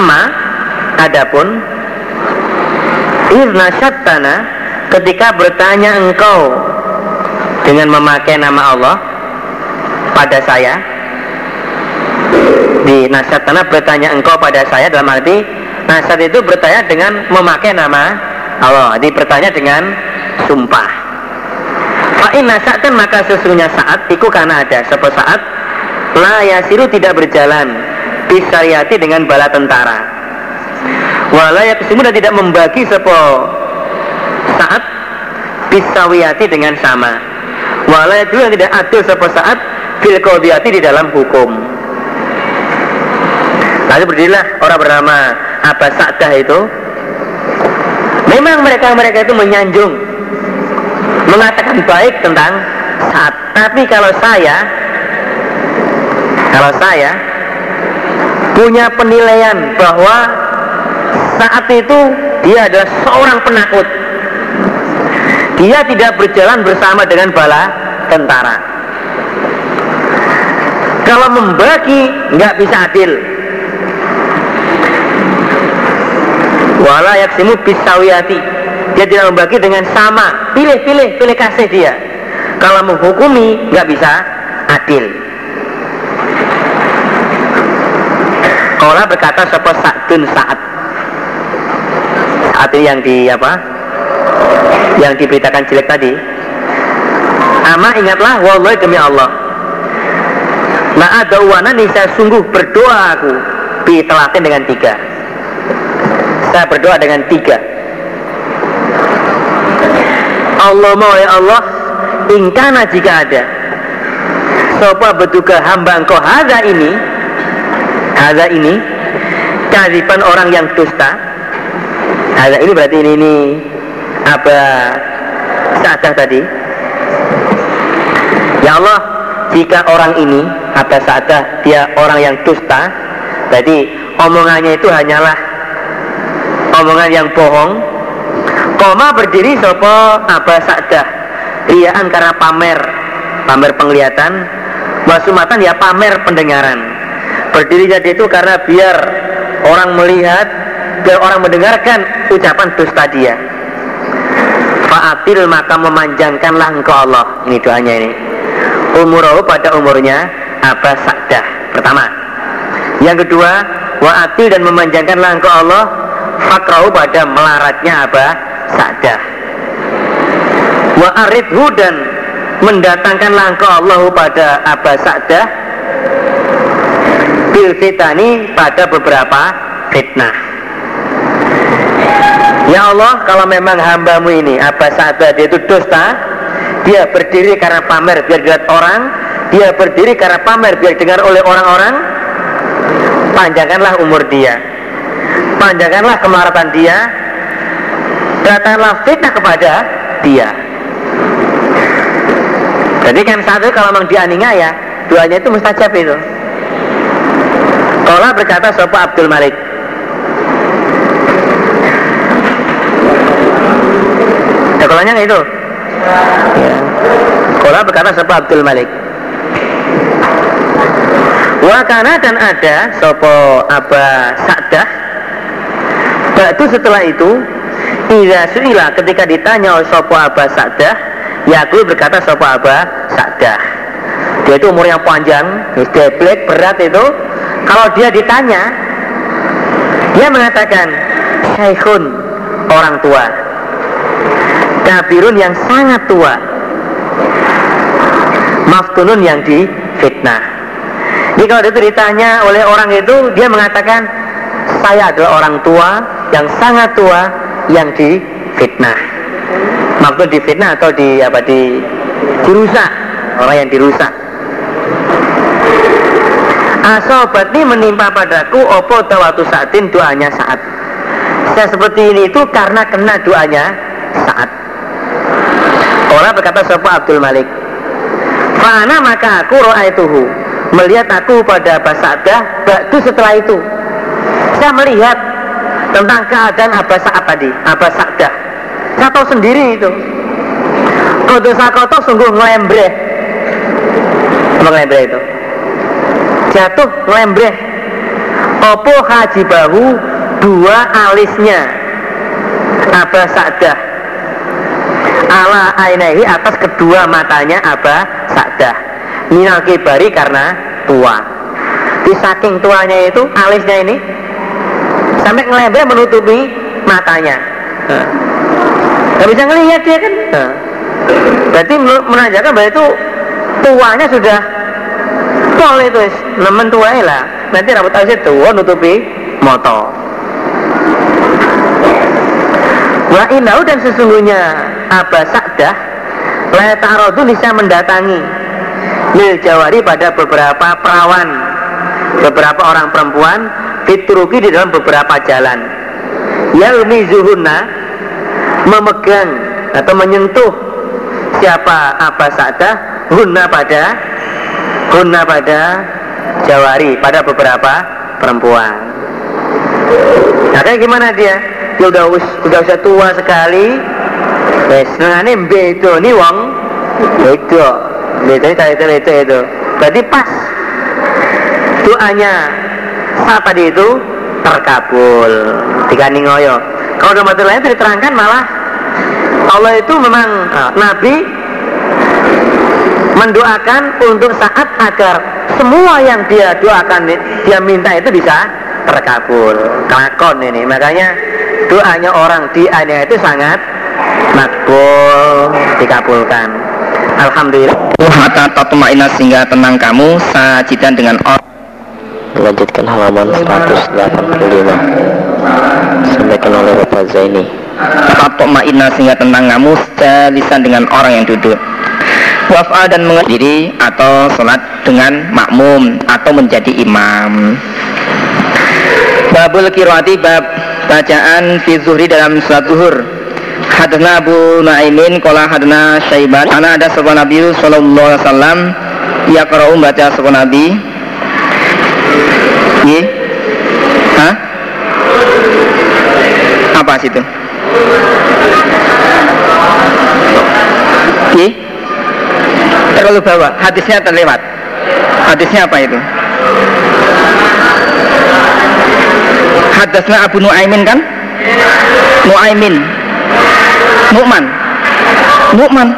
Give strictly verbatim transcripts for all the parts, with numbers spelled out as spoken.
Amma adapun idna syattana, ketika bertanya engkau dengan memakai nama Allah pada saya, di nasihat tanah bertanya engkau pada saya, dalam arti nasihat itu bertanya dengan memakai nama Allah, dipertanya dengan sumpah. Fa'in nasihatkan, maka sesungguhnya saat iku karena ada sepo saat la yasiru tidak berjalan bisariati dengan bala tentara, wala yakisimu dan tidak membagi sepo saat bisawiyati dengan sama, wala yakisimu dan tidak adil sepo saat bilqodiyati di dalam hukum. Lalu berdirilah orang bernama Abu Sa'dah itu. Memang mereka-mereka itu menyanjung, mengatakan baik tentang Sa'ad. Tapi kalau saya, kalau saya punya penilaian bahwa Sa'ad itu dia adalah seorang penakut. Dia tidak berjalan bersama dengan bala tentara. Kalau membagi nggak bisa adil. Wala yaksimu bisawiyati, dia tidak membagi dengan sama, pilih-pilih, pilih kasih dia. Kalau menghukumi nggak bisa adil. Kaulah berkata sapa Sa'dun Sa'ad. Sa'ad ini yang di apa? Yang diberitakan jelek tadi. Ama ingatlah, wallahi demi Allah, la'ada'wana nisa, sungguh berdoa aku bitelatin dengan tiga. Saya berdoa dengan tiga. Allahumma wa ya Allah, ingkana jika ada, sapa berduka hamba engkau hadza ini, hadza ini kadiban, orang yang dusta. Hadza ini berarti ini ini apa Sa'dah tadi. Ya Allah, jika orang ini apa Sa'dah dia orang yang dusta, berarti omongannya itu hanyalah omongan yang bohong. Koma berdiri sapa Abu Sa'dah, riaan karena pamer, pamer penglihatan, wasumatan ya pamer pendengaran. Berdiri jadi itu karena biar orang melihat, biar orang mendengarkan ucapan dusta dia. Fa'atil, maka memanjangkanlah engkau Allah, ini doanya ini, umurahu pada umurnya Abu Sa'dah pertama. Yang kedua, wa'atil, dan memanjangkanlah engkau Allah fakrau, pada melaratnya Abu Sa'dah. Wa aridhu, dan mendatangkan langkah Allah pada Abu Sa'dah bil fitani, pada beberapa fitnah. Ya Allah, kalau memang hambamu ini Abu Sa'dah dia itu dusta, dia berdiri karena pamer biar dilihat orang, dia berdiri karena pamer biar dengar oleh orang-orang, panjangkanlah umur dia, panjangkanlah kemaratan dia, datanglah fitnah kepada dia. Jadi kan satu kalau memang dianiaya, doanya itu mustajab itu. Kaulah berkata sapa Abdul Malik. Sekolahnya nggak itu? Ya. Kaulah berkata sapa Abdul Malik. Wakana, dan ada sapa Abu Sa'dah. Itu setelah itu idza su'ila, ketika ditanya sapa Abu Sa'dah, yaqul berkata sapa Abu Sa'dah, dia itu umur yang panjang, deblek berat itu, kalau dia ditanya dia mengatakan syaikhun, orang tua, kabirun, yang sangat tua, maftunun, yang difitnah. Jadi kalau itu ditanya oleh orang itu dia mengatakan saya adalah orang tua yang sangat tua yang difitnah. Maksud difitnah atau di apa di dirusak, orang yang dirusak. Asobat ini menimpa padaku opo tawatu sa'atin, doanya Sa'ad. Saya seperti ini itu karena kena doanya Sa'ad. Orang berkata sapa Abdul Malik. Fa'ana, maka aku ra'aituhu, melihat aku pada Abu Sa'dah ba'du, setelah itu saya melihat tentang keadaan Abu Sa'ad tadi, Abu Sa'dah. Saya tahu sendiri itu. Kodosakoto, sungguh ngelembreh. Apa ngelembreh itu? Jatuh ngelembreh. opo haji bahu dua alisnya Aba Sa'dah ala ainaihi atas kedua matanya Aba Sa'dah minal kibari karena tua. Di saking tuanya itu alisnya ini sampai ngelebar menutupi matanya, nggak bisa ngelihat dia kan. Berarti menandakan bahwa itu tuanya sudah pol itu, nemen tuanya lah. Nanti rambut alisnya tua nutupi moto. Wa inau dan sesungguhnya Aba Sa'dah layataro itu bisa mendatangi lil jawari pada beberapa perawan, beberapa orang perempuan fitruki di dalam beberapa jalan. Yalmi zuhunna memegang atau menyentuh siapa Aba Sa'dah hunna pada hunna pada jawari pada beberapa perempuan. Nah, kayak gimana dia? Dia udah udah usia tua sekali. Wes nane beto ni wong beto. Betone tadi itu. Berarti pas doanya saat tadi itu terkabul. Dikani ngoyo. Kalau dalam materi lain diterangkan malah Allah itu memang Nabi mendoakan untuk saat agar semua yang dia doakan, dia minta itu bisa terkabul. Kelakon ini, makanya doanya orang dianiaya itu sangat makbul, dikabulkan. Alhamdulillah. Hatta tatma'inna sehingga tenang kamu sajidan dengan orang. Melanjutkan halaman seratus delapan puluh lima. Sampaikan oleh Bapak Zaini. Tatma'inna sehingga tenang kamu sajidan dengan orang yang duduk. Waf'al dan mengadiri atau sholat dengan makmum atau menjadi imam. Babul qiraati bab bacaan fi zuhri dalam salat zuhur. Hadna Abu Nuaimin qala hadna Syaiban ana ada sebuah Nabi sallallahu alaihi wasallam yaqra'u baca sebuah Nabi. Nggih. Hah? Apa situ? Nggih. Terlalu bawah, hadisnya terlewat. Hadisnya apa itu? Hadasna Abu Nuaimin kan? Nuaimin Nu'man Nu'man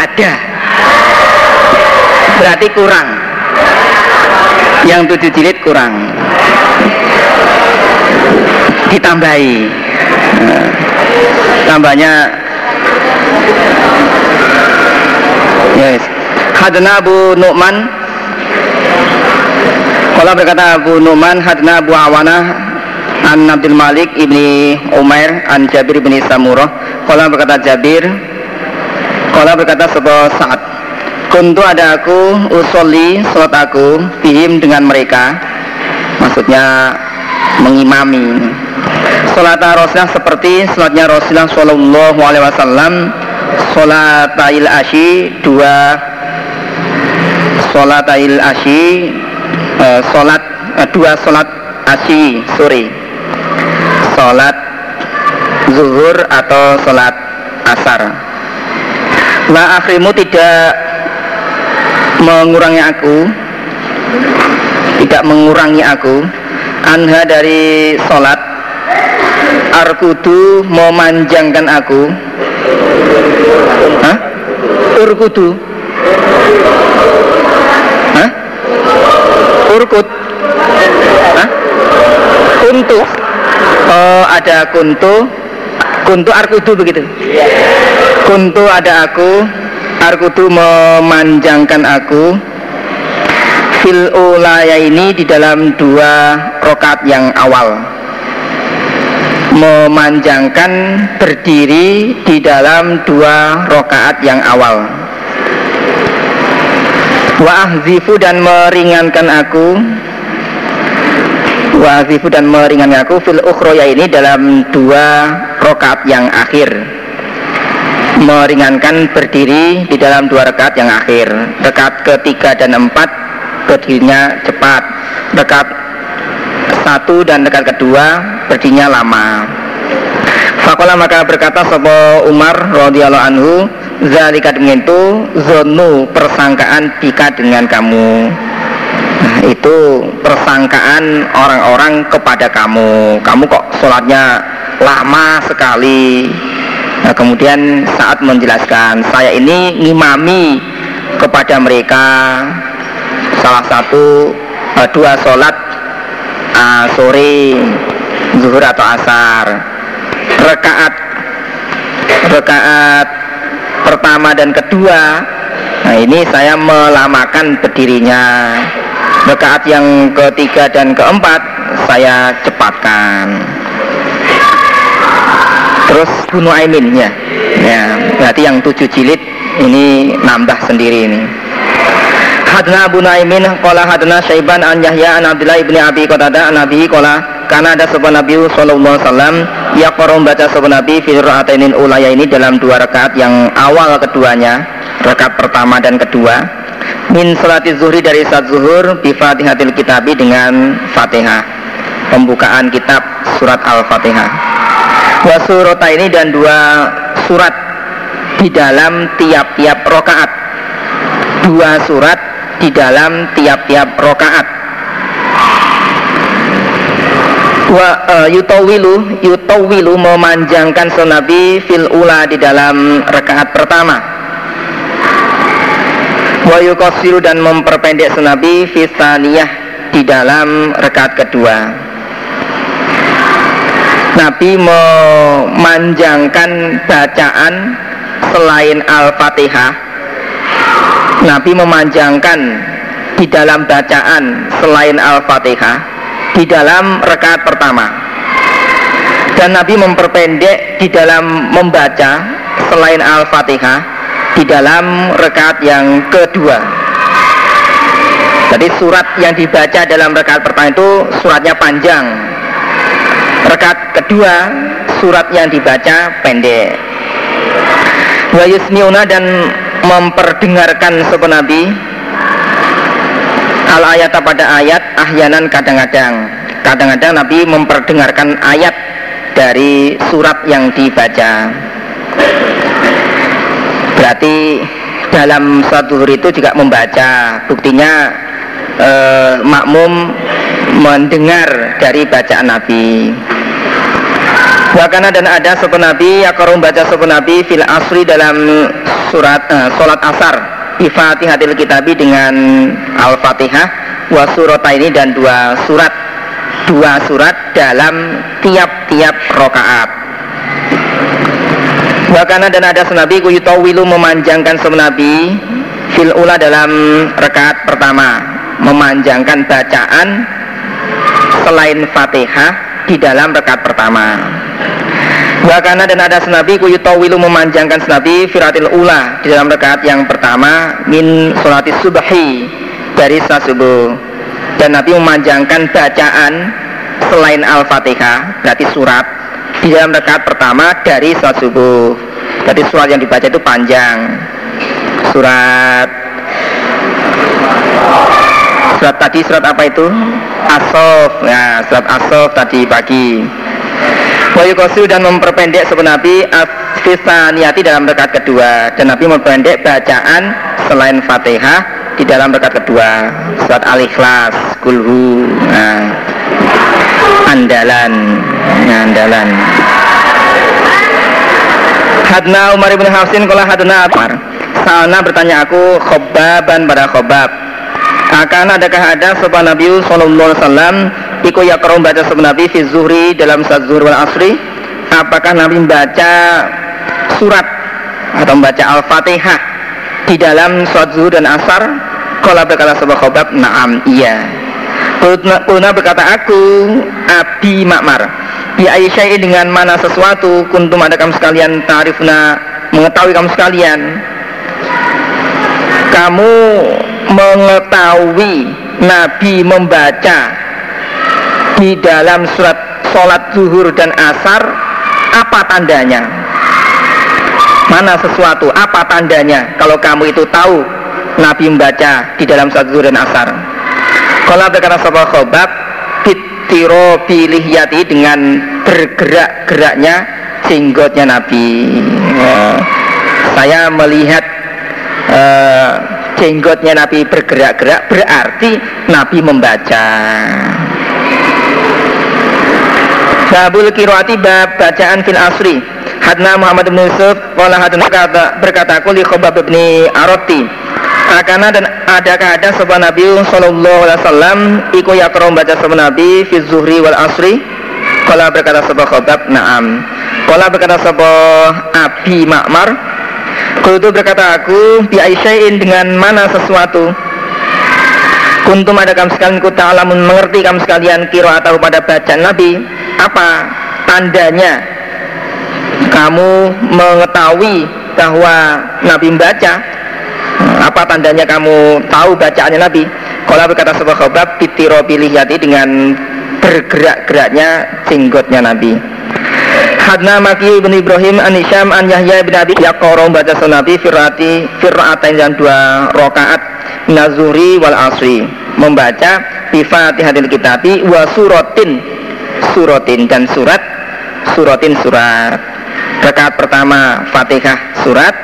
ada. Berarti kurang. Yang tujuh jilid kurang. Ditambahi. Nah, tambahnya yes. Hadna Abu Nu'man kalau berkata Abu Nu'man hadna Abu Awana an Abdul Malik ibni Umair an Jabir ibni Samurah kalau berkata Jabir kalau berkata sebuah saat kuntu ada aku usolli sholat aku bihim dengan mereka, maksudnya mengimami salata Rasulullah seperti salatnya Rasulullah sallallahu alaihi wasallam salatail asyi dua salatail asyi eh, salat eh, dua salat asyi sore, salat zuhur atau salat asar. La akhrimu tidak mengurangi aku tidak mengurangi aku anha dari salat arkudu memanjangkan aku. Hah? Urkudu. Hah? Urkut. Hah? Kuntu. Oh, ada kuntu. Kuntu arkudu begitu. Kuntu ada aku. Arkudu memanjangkan aku. Fil ulaya ini di dalam dua rokat yang awal. Memanjangkan berdiri di dalam dua rokaat yang awal. Wa ahzifu dan meringankan aku. Wa ahzifu dan meringankan aku fil ukhroya ini dalam dua rokaat yang akhir. Meringankan berdiri di dalam dua rokaat yang akhir. Rakaat ketiga dan empat berdirinya cepat. Rakaat satu dan rekat kedua berdirinya lama. Faqala maka berkata sapa Umar radhiyallahu anhu zalika itu zonu persangkaan bika dengan kamu. Nah, itu persangkaan orang-orang kepada kamu. Kamu kok sholatnya lama sekali. Nah, kemudian saat menjelaskan saya ini ngimami kepada mereka salah satu uh, dua sholat uh, sore, zuhur atau asar. Rekaat rekaat pertama dan kedua, nah ini saya melamakan berdirinya. Rekaat yang ketiga dan keempat saya cepatkan. Terus bunuh aiminnya, ya berarti yang tujuh jilid ini nambah sendiri ini. Hadna Abu Nuaimin qala hadna Syaiban an Yahya an Abdullah ibni Abi Qatadah an Nabi qala kana ada sebuah Nabi sallallahu alaihi wasallam yaqra membaca sebuah Nabi fi ra'atainil ulaya ini dalam dua rakaat yang awal keduanya, rakaat pertama dan kedua, min salati zuhri dari salat zuhur bi Fatihatil Kitabi dengan Fatihah, pembukaan kitab surat Al-Fatihah. Wa surata ini dan dua surat di dalam tiap-tiap rakaat. Dua surat di dalam tiap-tiap rokaat. Wa uh, yutawilu yutawilu memanjangkan sunabi fil ula di dalam rakaat pertama. Wa yukasiru dan memperpendek sunabi fis tsaniyah di dalam rakaat kedua. Nabi memanjangkan bacaan selain Al-Fatihah. Nabi memanjangkan di dalam bacaan selain Al-Fatihah di dalam rakaat pertama, dan Nabi memperpendek di dalam membaca selain Al-Fatihah di dalam rakaat yang kedua. Jadi surat yang dibaca dalam rakaat pertama itu suratnya panjang, rakaat kedua surat yang dibaca pendek. Wa yusmi'una dan memperdengarkan sopan Nabi al ayat pada ayat ahyanan kadang-kadang kadang-kadang Nabi memperdengarkan ayat dari surat yang dibaca. Berarti dalam satu hari itu juga membaca, buktinya eh, makmum mendengar dari bacaan Nabi. Bahkan dan ada sopan Nabi yaqarum baca sopan Nabi fil asri dalam surat eh, salat asar bi Fatihatil Kitabi dengan Al-Fatihah wa surata ini dan dua surat dua surat dalam tiap-tiap rakaat. Bahkan dan ada senabi yutawilu memanjangkan senabi fil ula dalam rakaat pertama, memanjangkan bacaan selain Fatihah di dalam rakaat pertama. Bahkan dan ada senabi kuyutawilu memanjangkan senabi firatil ula di dalam rakaat yang pertama min sholati subhi dari salat subuh, dan Nabi memanjangkan bacaan selain Al-Fatihah berarti surat di dalam rakaat pertama dari salat subuh. Jadi surat yang dibaca itu panjang, surat surat tadi surat apa itu As-Saff, ya surat As-Saff tadi pagi. Wa yuqassiru dan memperpendek sopan Nabi as-fisaniyati dalam rakaat kedua, dan Nabi memperpendek bacaan selain Fatihah di dalam rakaat kedua surat Al-Ikhlas, Kulhu, nah, andalan andalan. Hadna Umar bin Hafsin qala hadna Umar sana bertanya aku Khobaban pada Khobab akan adakah ada sopan Nabi sallallahu alaihi wasallam iku yaqra membaca sunnah Nabi fi zuhri dalam salat zuhur wal asri, apakah Nabi membaca surat atau membaca Al-Fatihah di dalam salat zuhur dan asar? Qala berkata sebuah Khobab na'am iya. Qulna berkata aku Abi Ma'mar bi Aisyah dengan mana sesuatu kuntum ada kamu sekalian ta'rifuna mengetahui kamu sekalian kamu mengetahui Nabi membaca di dalam surat sholat zuhur dan asar, apa tandanya? Mana sesuatu, apa tandanya kalau kamu itu tahu Nabi membaca di dalam sholat zuhur dan asar? Kalau berkata sahabat Khobab bitiro bilihyati dengan bergerak-geraknya jenggotnya Nabi, saya melihat uh, jenggotnya Nabi bergerak-gerak, berarti Nabi membaca. Babul qiraati, bab bacaan fil asri. Hadna Muhammad bin Yusuf qala hadna berkata berkata quli Khobab bin Arati. Akana dan adakah ada sebuah Nabi sallallahu alaihi wasallam iku yaqra baca sebuah Nabi fi zuhri wal asri. Qala berkata sebuah Khobab, na'am. Qala berkata sebuah Abi Ma'mar, qultu berkata aku bi aisya'in dengan mana sesuatu. Kuntum ada kamu sekalian, ku ta'lamun mengerti kamu sekalian, kira atau pada bacaan Nabi. Apa tandanya kamu mengetahui bahwa Nabi membaca? Apa tandanya kamu tahu bacaannya Nabi? Kalau berkata sebuah Khobab, bitiro pilih hati dengan bergerak-geraknya jenggotnya Nabi. Hadna Maki bin Ibrahim an Hisham an Yahya bin Abi Yaqoro baca sunabi firati firaatain dan dua rokaat nazuri wal asri, membaca bifatihatil kitabi wa suratin suratin dan surat suratin surat. Rakaat pertama Fatihah surat,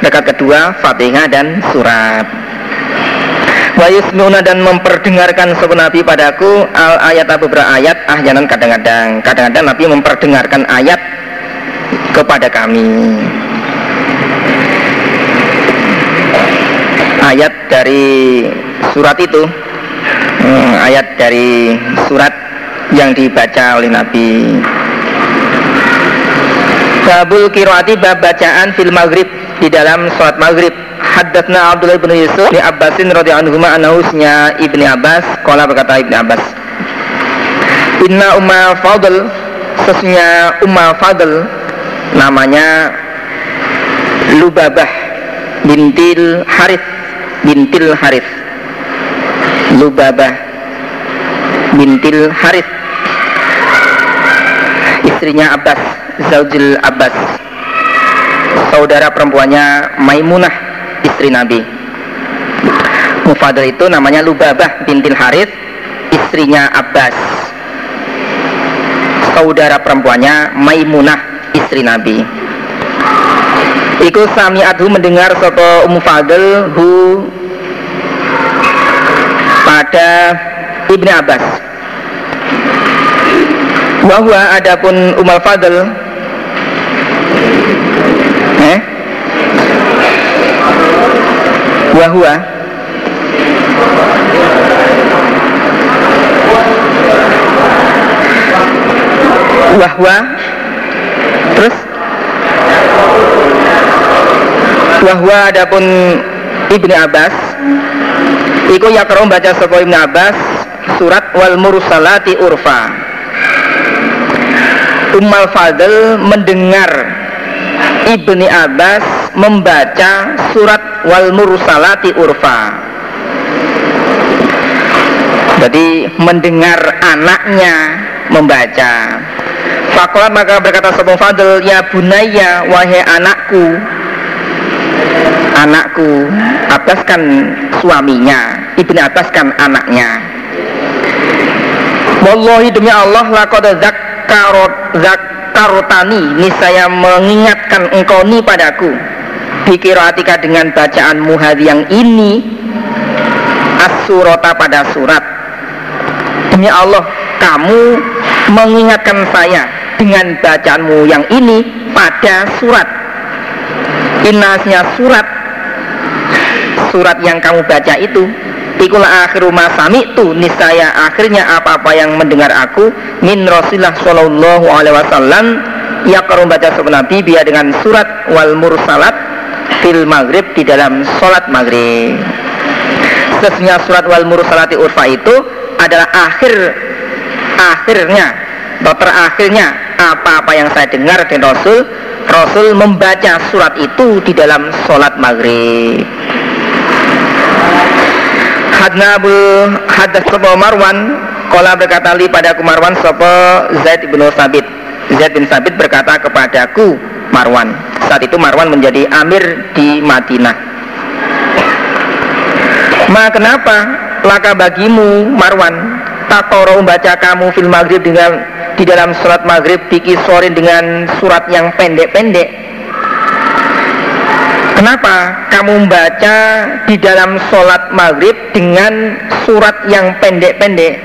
rakaat kedua Fatihah dan surat. Wa yusmi'una dan memperdengarkan sapa Nabi padaku al ayat beberapa ayat ahyanan kadang-kadang. Kadang-kadang Nabi memperdengarkan ayat kepada kami. Ayat dari surat itu, hmm, ayat dari surat yang dibaca oleh Nabi. Babul qiraati, bab bacaan fil maghrib di dalam salat maghrib. Haddatsna Abdullah bin Yusuf li Abbasin radhiyallahu anhu annausnya Ibnu Abbas qala berkata Ibnu Abbas, inna Umma Fadl, sesungguhnya Umma Fadl namanya Lubabah bintil Harits bintil Harits Lubabah bintil Harits, istrinya Abbas, Zaujil Abbas, saudara perempuannya Maimunah, istri Nabi. Mufadil itu namanya Lubabah bintil Harits, istrinya Abbas, saudara perempuannya Maimunah, istri Nabi. Iku sami'athu mendengar sapa Ummu Fadl hu pada Ibnu Abbas. Wa huwa adapun Ummu Fadl eh wa huwa wa huwa terus bahwa adapun Ibnu Abbas iku yaqra baca sapa Ibnu Abbas surat wal mursalati urfa. Ummal Fadl mendengar Ibnu Abbas membaca surat wal mursalati urfa. Jadi mendengar anaknya membaca. Faqala maka berkata sapa Fadl, ya bunayya, wahai anakku. Anakku, Abbas kan suaminya, Ibnu Abbas kan anaknya. Wallahi, demi Allah, laqad zakkarot zakkarotani, niscaya mengingatkan engkau ni padaku. Bikiratika dengan bacaanmu hari yang ini, as-surata pada surat. Demi Allah, kamu mengingatkan saya dengan bacaanmu yang ini pada surat. Innasnya surat, surat yang kamu baca itu, ikulah akhiru ma sami'tu, niscaya akhirnya apa-apa yang mendengar aku min Rasulullah sallallahu alaihi wasallam yaqra baca sabda Nabi biya dengan surat wal mursalat fil maghrib di dalam salat maghrib. Sesungguhnya surat wal mursalati urfa itu adalah akhir akhirnya atau terakhirnya apa-apa yang saya dengar dari Rasul. Rasul membaca surat itu di dalam salat maghrib. Hadna Abul Hadas Sopo Marwan qala berkata li padaku Marwan Sopo Zaid bin Sabit. Zaid bin Sabit berkata kepadaku Marwan. Saat itu Marwan menjadi amir di Madinah. Ma kenapa laka bagimu Marwan taqara membaca kamu fil maghrib dengan di dalam surat maghrib bikisorin dengan surat yang pendek-pendek. Kenapa kamu baca di dalam sholat maghrib dengan surat yang pendek-pendek?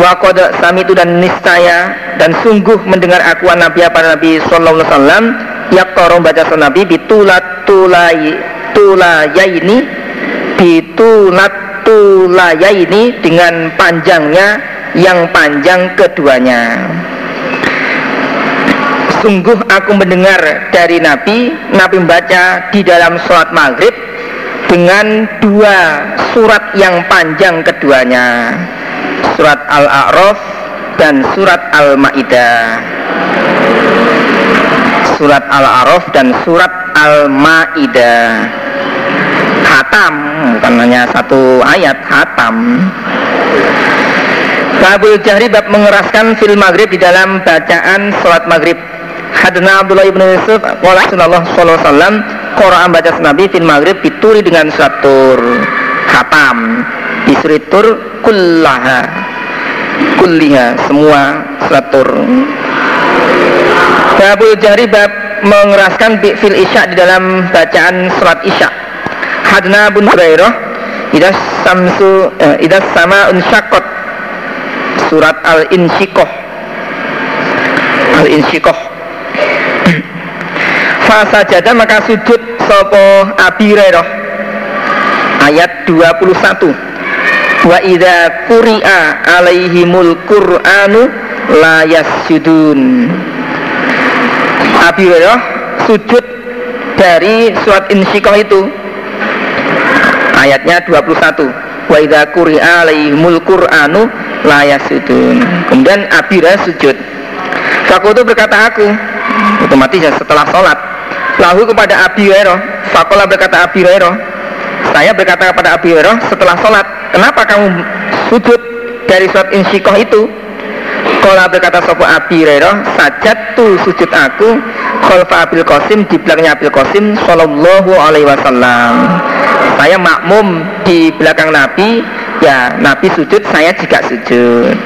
Wa qad sami'tu, dan niscaya dan sungguh mendengar aku an Nabi, para Nabi sallallahu alaihi wasallam, yaqra baca sunnah Nabi bitulat tulai tulayaini bitulat tulayaini dengan panjangnya yang panjang keduanya. Sungguh aku mendengar dari Nabi, Nabi membaca di dalam sholat maghrib dengan dua surat yang panjang keduanya, surat Al-A'raf dan surat Al-Ma'idah. Surat Al-A'raf dan surat Al-Ma'idah. Khatam, bukan hanya satu ayat, khatam. Babul jahri, bab mengeraskan fil maghrib di dalam bacaan sholat maghrib. Hadna Abdullah ibn Yusuf qala sallallahu alaihi wasallam qara'a baca Nabi fil maghrib bituri dengan suratur khatam, bisritur kullaha kulliha semua suratur. Babul jahri, bab mengeraskan fil isya di dalam bacaan salat isya. Hadna Abu Hurairah idas samsu eh, idas sama unsyaqqat, surat Al-Insyiqah Al-Insyiqah. Fasa jada, maka sujud sopo Abi Hurairah, ayat dua puluh satu. Wa idza quri'a alaihimul qur'anu la yasjudun. Abi Hurairah sujud dari surat Insyiqah itu, ayatnya dua puluh satu. Wa idza quri'a alaihimul qur'anu la yasjudun. Kemudian Abi Hurairah sujud. Fakultu, berkata aku, otomatis setelah sholat, lahu kepada Abi Hurairah. Fakola, berkata Abi Hurairah, saya berkata kepada Abi Hurairah setelah sholat, kenapa kamu sujud dari surat Insyiqah itu? Kola, berkata sopo Abi Hurairah, sajadtu sujud aku khalfa Abil Qasim, di belakangnya Abil Qasim sallallahu alaihi wasallam. Saya makmum di belakang Nabi, ya Nabi sujud, saya juga sujud.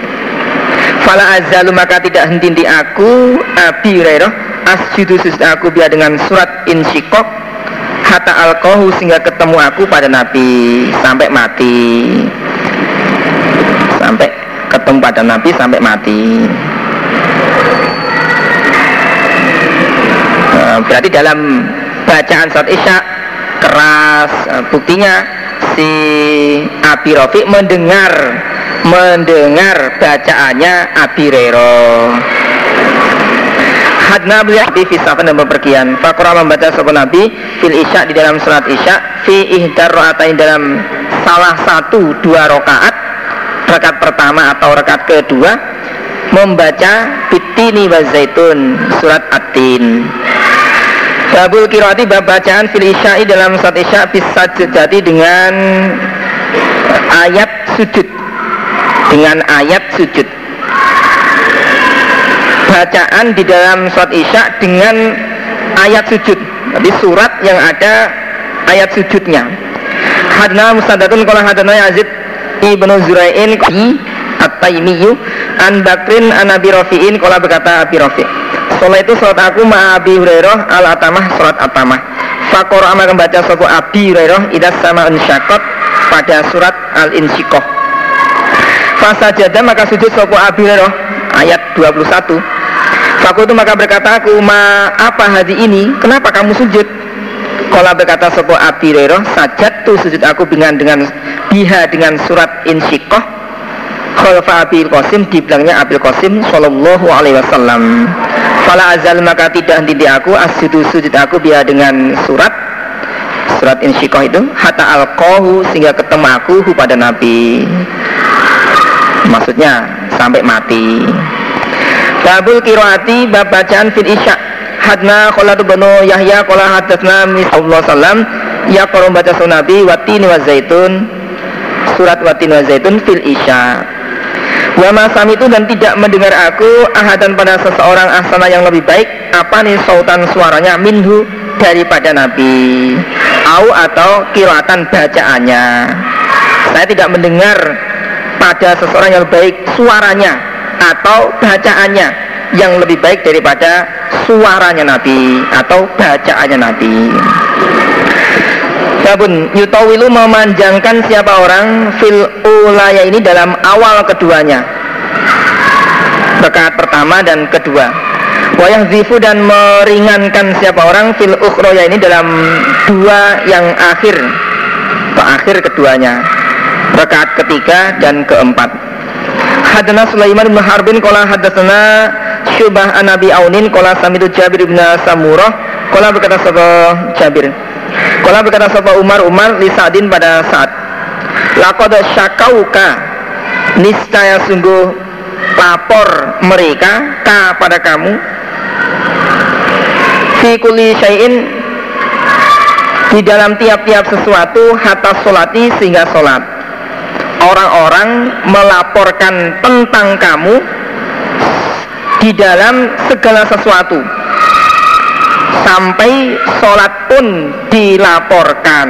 Fala azalu, maka tidak henti-henti aku Abi Hurairah asjudu sujud aku biar dengan surat Insyiqah hatta alqahu, sehingga ketemu aku pada Nabi sampai mati, sampai ketemu pada Nabi sampai mati. Berarti dalam bacaan surat isya keras. Buktinya si Abi Rafiq mendengar mendengar bacaannya Abi Hurairah. Hadna beliau di fisafan dan bepergian. Fakura membaca sopan Nabi fil isya di dalam salat isya fi ihdar rokaatnya dalam salah satu dua rokaat, rakaat pertama atau rakaat kedua, membaca bitini wa zaitun, surat At-Tin. Babul qiraati, bab bacaan fil isya dalam salat isya bisajdati dengan ayat sujud, dengan ayat sujud. Bacaan di dalam surat isya dengan ayat sujud, jadi surat yang ada ayat sujudnya. Hadna Musaddadun qala hadana Yazid ibnu Zura'in At-Taimiyu an Bakrin an Abi Rafi'in qala, berkata Abi Rafi', salat itu salat aku ma Abi Hurairah al-Atamah, salat Atamah. Faqara maka membaca sapa Abi Hurairah idza sama unsyaqat pada surat Al-Insyiqah. Fasajada, maka sujud sapa Abi Hurairah, ayat dua puluh satu. Fakultu, maka berkata aku ma apa hadi ini, kenapa kamu sujud? Kola, berkata sopo Abi Hurairah, sajadtu sujud aku dengan dengan biha dengan surat Insyiqah khalfa Abil Qasim, di belakangnya Abil Qasim sallallahu alaihi wasallam. Fala azal, maka tidak henti aku asjudu sujud aku biha dengan surat surat Insyiqah itu hatta alqahu, sehingga ketemu aku pada Nabi, maksudnya sampai mati. Babul qiraati, bab bacaan fil isya. Hadna Khalid bin Yahya qala hadatsna Rasulullah sallallahu alaihi wasallam yaqra baca sunnah Nabi watin wa zaitun, surat watin wa zaitun fil isya. Wa ma sami'tu, dan tidak mendengar aku ahadan pada seseorang ahsana yang lebih baik, apa nih sautan suaranya minhu daripada Nabi, au atau qiraatan bacaannya. Saya tidak mendengar pada seseorang yang lebih baik suaranya atau bacaannya yang lebih baik daripada suaranya Nabi atau bacaannya Nabi. Babun yutawilu, memanjangkan siapa orang fil ulaya ini dalam awal keduanya, rakaat pertama dan kedua. Wayang zifu, dan meringankan siapa orang fil ukhroya ini dalam dua yang akhir, akhir keduanya, rakaat ketiga dan keempat. Hadana Sulaiman bin Harbin qala hadatsana Syubah an Abi Aunin qala samitu Jabir bin Samurah qala berkata sapa Jabir, qala berkata sapa Umar Umar li Sa'din pada saat laqad syakauka, niscaya sungguh lapor mereka ka pada kamu fi kulli syai'in, di dalam tiap-tiap sesuatu, hatta sholati sehingga sholat. Orang-orang melaporkan tentang kamu di dalam segala sesuatu, sampai sholat pun dilaporkan.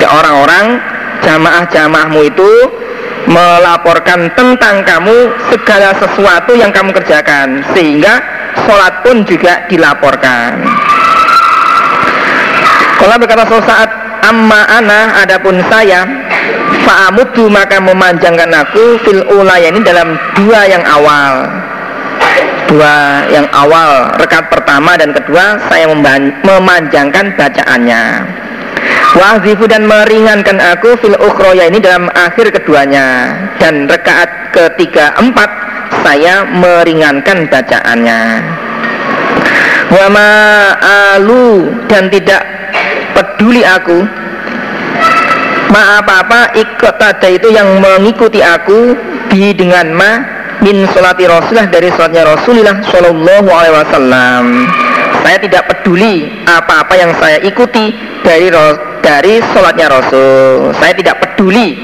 Orang-orang jamaah-jamaahmu itu melaporkan tentang kamu segala sesuatu yang kamu kerjakan, sehingga sholat pun juga dilaporkan. Kalau berkata saat amma ana, adapun saya, fa'amuddu, maka memanjangkan aku fil ulaya ini dalam dua yang awal. Dua yang awal, rakaat pertama dan kedua, saya memanjangkan bacaannya. Wa'zifu, dan meringankan aku fil ukhroya ini dalam akhir keduanya, dan rakaat ketiga empat saya meringankan bacaannya. Wama alu, dan tidak peduli aku ma apa-apa iktada, itu yang mengikuti aku bi dengan ma min sholati Rasulullah, dari sholatnya Rasulullah sallallahu alaihi wasallam. Saya tidak peduli apa-apa yang saya ikuti dari dari sholatnya Rasul. Saya tidak peduli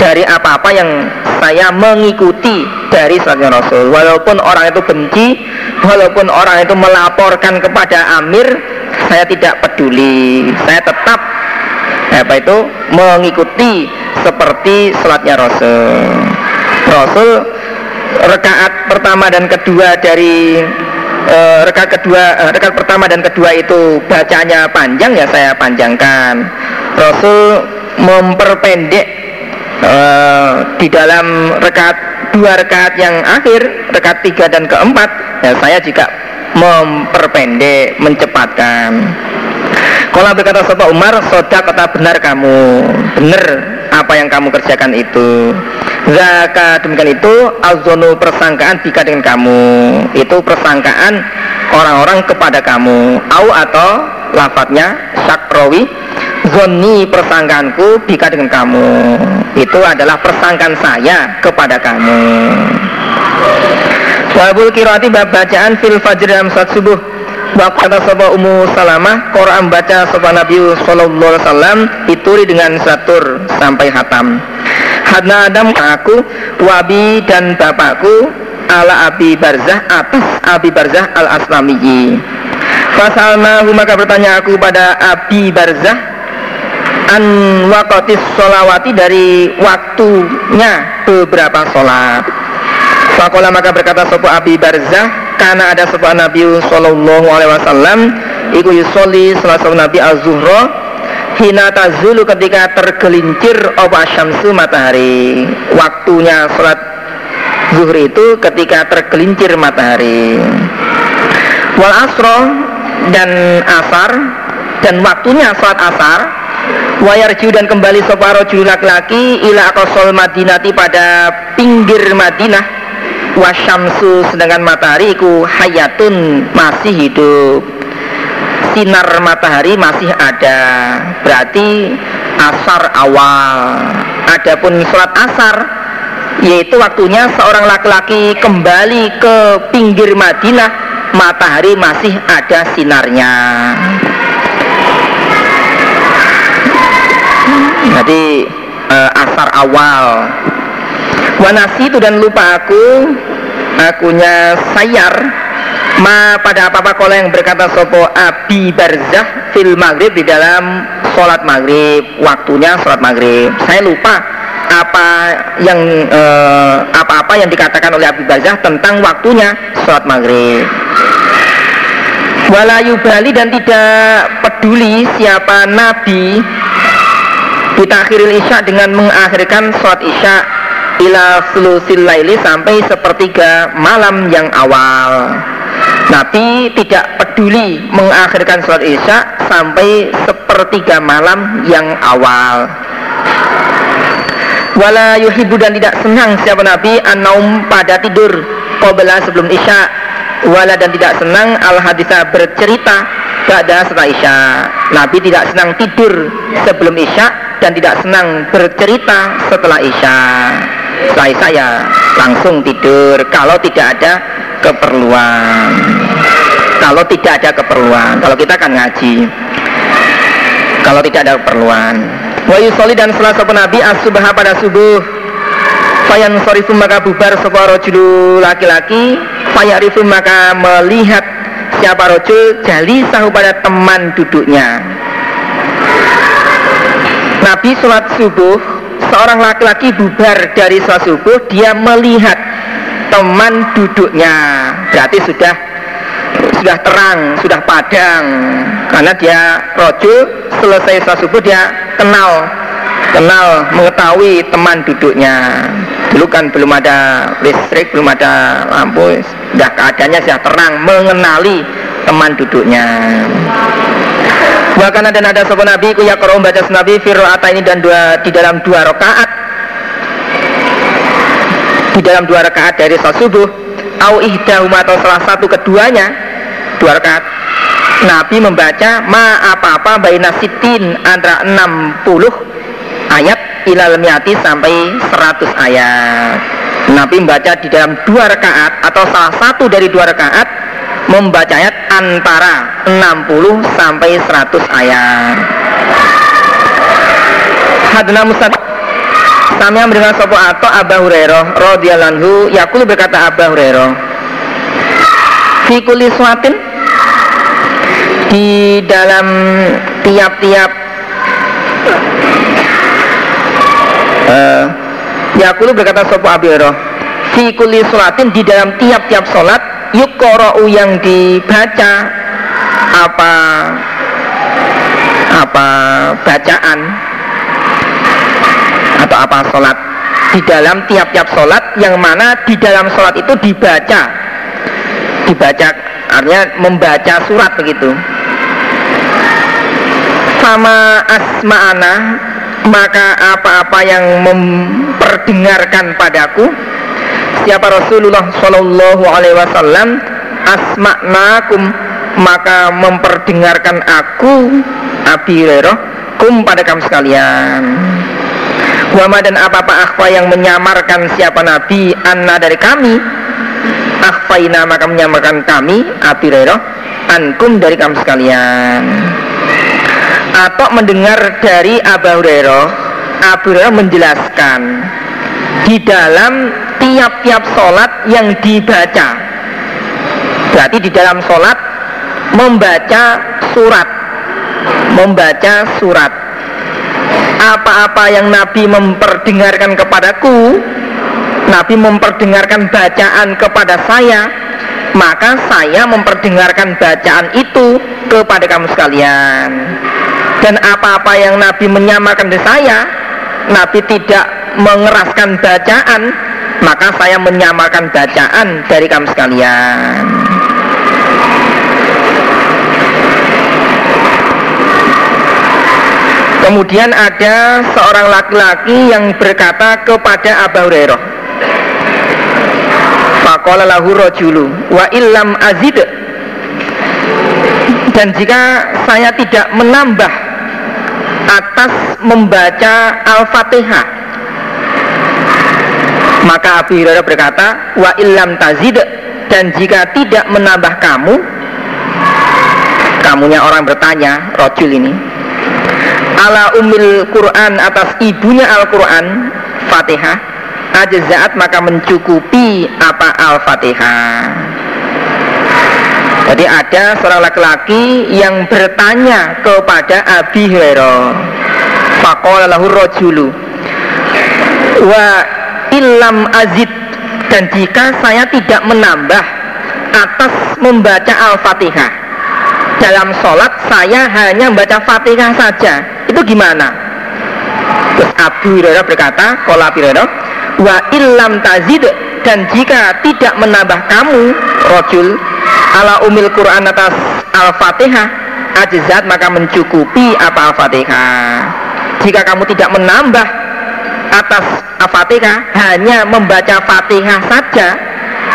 dari apa-apa yang saya mengikuti dari sholatnya Rasul. Walaupun orang itu benci, walaupun orang itu melaporkan kepada Amir, saya tidak peduli. Saya tetap apa itu mengikuti seperti sholatnya Rasul. Rasul rekaat pertama dan kedua dari eh, rekaat kedua eh, rekaat pertama dan kedua itu bacanya panjang, ya saya panjangkan. Rasul memperpendek eh, di dalam rekaat dua rekaat yang akhir, rekaat tiga dan keempat, ya saya juga memperpendek, mencepatkan. Kalau berkata sapa Umar, sodak kata benar kamu, benar apa yang kamu kerjakan itu. Zaka, demikian itu azonu, persangkaan bika dengan kamu, itu persangkaan orang-orang kepada kamu. Au atau lafadznya sakrawi, zoni persangkaanku bika dengan kamu, itu adalah persangkaan saya kepada kamu. Babul qiraati, bab bacaan fil fajr dalam salat subuh. Waktu sahabat Ummu Salamah Quran baca sahabat Nabi sallallahu alaihi wasallam dituri dengan satur sampai khatam. Hadna Adam, aku wabi dan bapakku ala Abi Barzah, atas Abi Barzah al-Aslami. Fasalnahu, maka bertanya aku pada Abi Barzah an waqatis sholawati, dari waktunya beberapa sholat. Fakola, maka berkata sahabat Abi Barzah, karena ada sebuah Nabi sallallahu alaihi wasallam iku yusolli salat Nabi az-zuhra hina tazulu, ketika tergelincir apa syamsu, matahari. Waktunya salat zuhur itu ketika tergelincir matahari. Wal asra, dan asar, dan waktunya salat asar. Wayarju, dan kembali sebuah rajul laki-laki ila aqsal Madinati, pada pinggir Madinah. Wasyamsu, sedangkan matahari iku hayatun, masih hidup. Sinar matahari masih ada, berarti asar awal. Adapun sholat asar, yaitu waktunya seorang laki-laki kembali ke pinggir Madinah, matahari masih ada sinarnya. Jadi eh, asar awal. Wanasi itu, dan lupa aku, akunya sayar ma pada apa-apa kalau yang berkata sopo Abi Barzah fil maghrib, di dalam sholat maghrib, waktunya sholat maghrib. Saya lupa apa yang apa-apa eh, yang dikatakan oleh Abu Barzah tentang waktunya sholat maghrib. Wala yubali, dan tidak peduli siapa nabi bitakhiril isya, dengan mengakhirkan sholat isya ila sulusil laili, sampai sepertiga malam yang awal. Nabi tidak peduli mengakhirkan sholat isya sampai sepertiga malam yang awal. Wala yuhibu, dan tidak senang siapa nabi an-naum pada tidur qabla sebelum isya. Wala, dan tidak senang al-haditha bercerita ba'da setelah isya. Nabi tidak senang tidur sebelum isya dan tidak senang bercerita setelah isya. Setelah isya ya langsung tidur kalau tidak ada keperluan. Kalau tidak ada keperluan, kalau kita kan ngaji kalau tidak ada keperluan. Wa yusolli, dan salah satu nabi as-subha pada subuh. Fayan sorifu, maka bubar sebuah rojulu laki-laki. Fayarifu, maka melihat siapa rojul jali sahu pada teman duduknya. Nabi sholat subuh, seorang laki-laki bubar dari sholat subuh, dia melihat teman duduknya. Berarti sudah sudah terang, sudah padang, karena dia rojul selesai sholat subuh dia kenal kenal mengetahui teman duduknya. Dulu kan belum ada listrik, belum ada lampu, sudah keadaannya sudah terang, mengenali teman duduknya. Bahkan ada nada sopo nabi ku yaqra'u baca nabi fi ra'ataini, dan dua di dalam dua rakaat di dalam dua rakaat dari salat subuh, au ihdahuma, atau salah satu keduanya. Dua rakaat nabi membaca ma apa-apa baina sitin antara enam puluh ayat ilal miati sampai seratus ayat. Nabi membaca di dalam dua rakaat atau salah satu dari dua rakaat membaca ayat antara enam puluh sampai seratus ayat. Hadna Musnad Samia mendengar sopo atau Abu Hurairah radhiyallahu anhu yaqulu, berkata Abu Hurairah, fi kulli suatin, di dalam tiap-tiap Uh, Yaqulu, berkata sopo Abu Hurairah, fi kulli sholatin, di dalam tiap-tiap sholat, yuqra'u, yang dibaca apa apa bacaan atau apa sholat, di dalam tiap-tiap sholat yang mana di dalam sholat itu dibaca dibaca artinya membaca surat begitu. Sama asma'ana, maka apa-apa yang memperdengarkan padaku siapa Rasulullah Shallallahu Alaihi Wasallam, asma'nakum, maka memperdengarkan aku Abi Hurairah kum pada kamu sekalian. Wama, dan apa-apa akhfa yang menyamarkan siapa Nabi anna dari kami, akhfaina, maka menyamarkan kami Abi Hurairah ankum dari kamu sekalian. Atau mendengar dari Abu Hurairah, Abu Hurairah menjelaskan di dalam tiap-tiap sholat yang dibaca. Berarti di dalam sholat membaca surat, membaca surat. Apa-apa yang Nabi memperdengarkan kepadaku, Nabi memperdengarkan bacaan kepada saya, maka saya memperdengarkan bacaan itu kepada kamu sekalian. Dan apa-apa yang Nabi menyamarkan dari saya, Nabi tidak mengeraskan bacaan, maka saya menyamarkan bacaan dari kamu sekalian. Kemudian ada seorang laki-laki yang berkata kepada Abu Hurairah, faqala lahu rajulu wa illam azid, dan jika saya tidak menambah atas membaca Al-Fatihah, maka Abu Hurairah berkata wa illam tazid, dan jika tidak menambah kamu, kamunya orang bertanya, rojul ini, ala umil Quran, atas ibunya Al-Quran Fatihah, ajza'at, maka mencukupi apa Al-Fatihah. Jadi ada seorang laki-laki yang bertanya kepada Abi Hurairah, faqala lahu rajulu, wa illam azid, dan jika saya tidak menambah atas membaca Al-Fatihah dalam sholat, saya hanya membaca Fatihah saja, itu gimana? Terus Abu Hurairah berkata, qala Abu Hurairah, wa illam tazid, dan jika tidak menambah kamu rojul ala umil Quran atas Al-Fatihah ajizat, maka mencukupi apa Al-Fatihah. Jika kamu tidak menambah atas Al-Fatihah, hanya membaca Fatihah saja,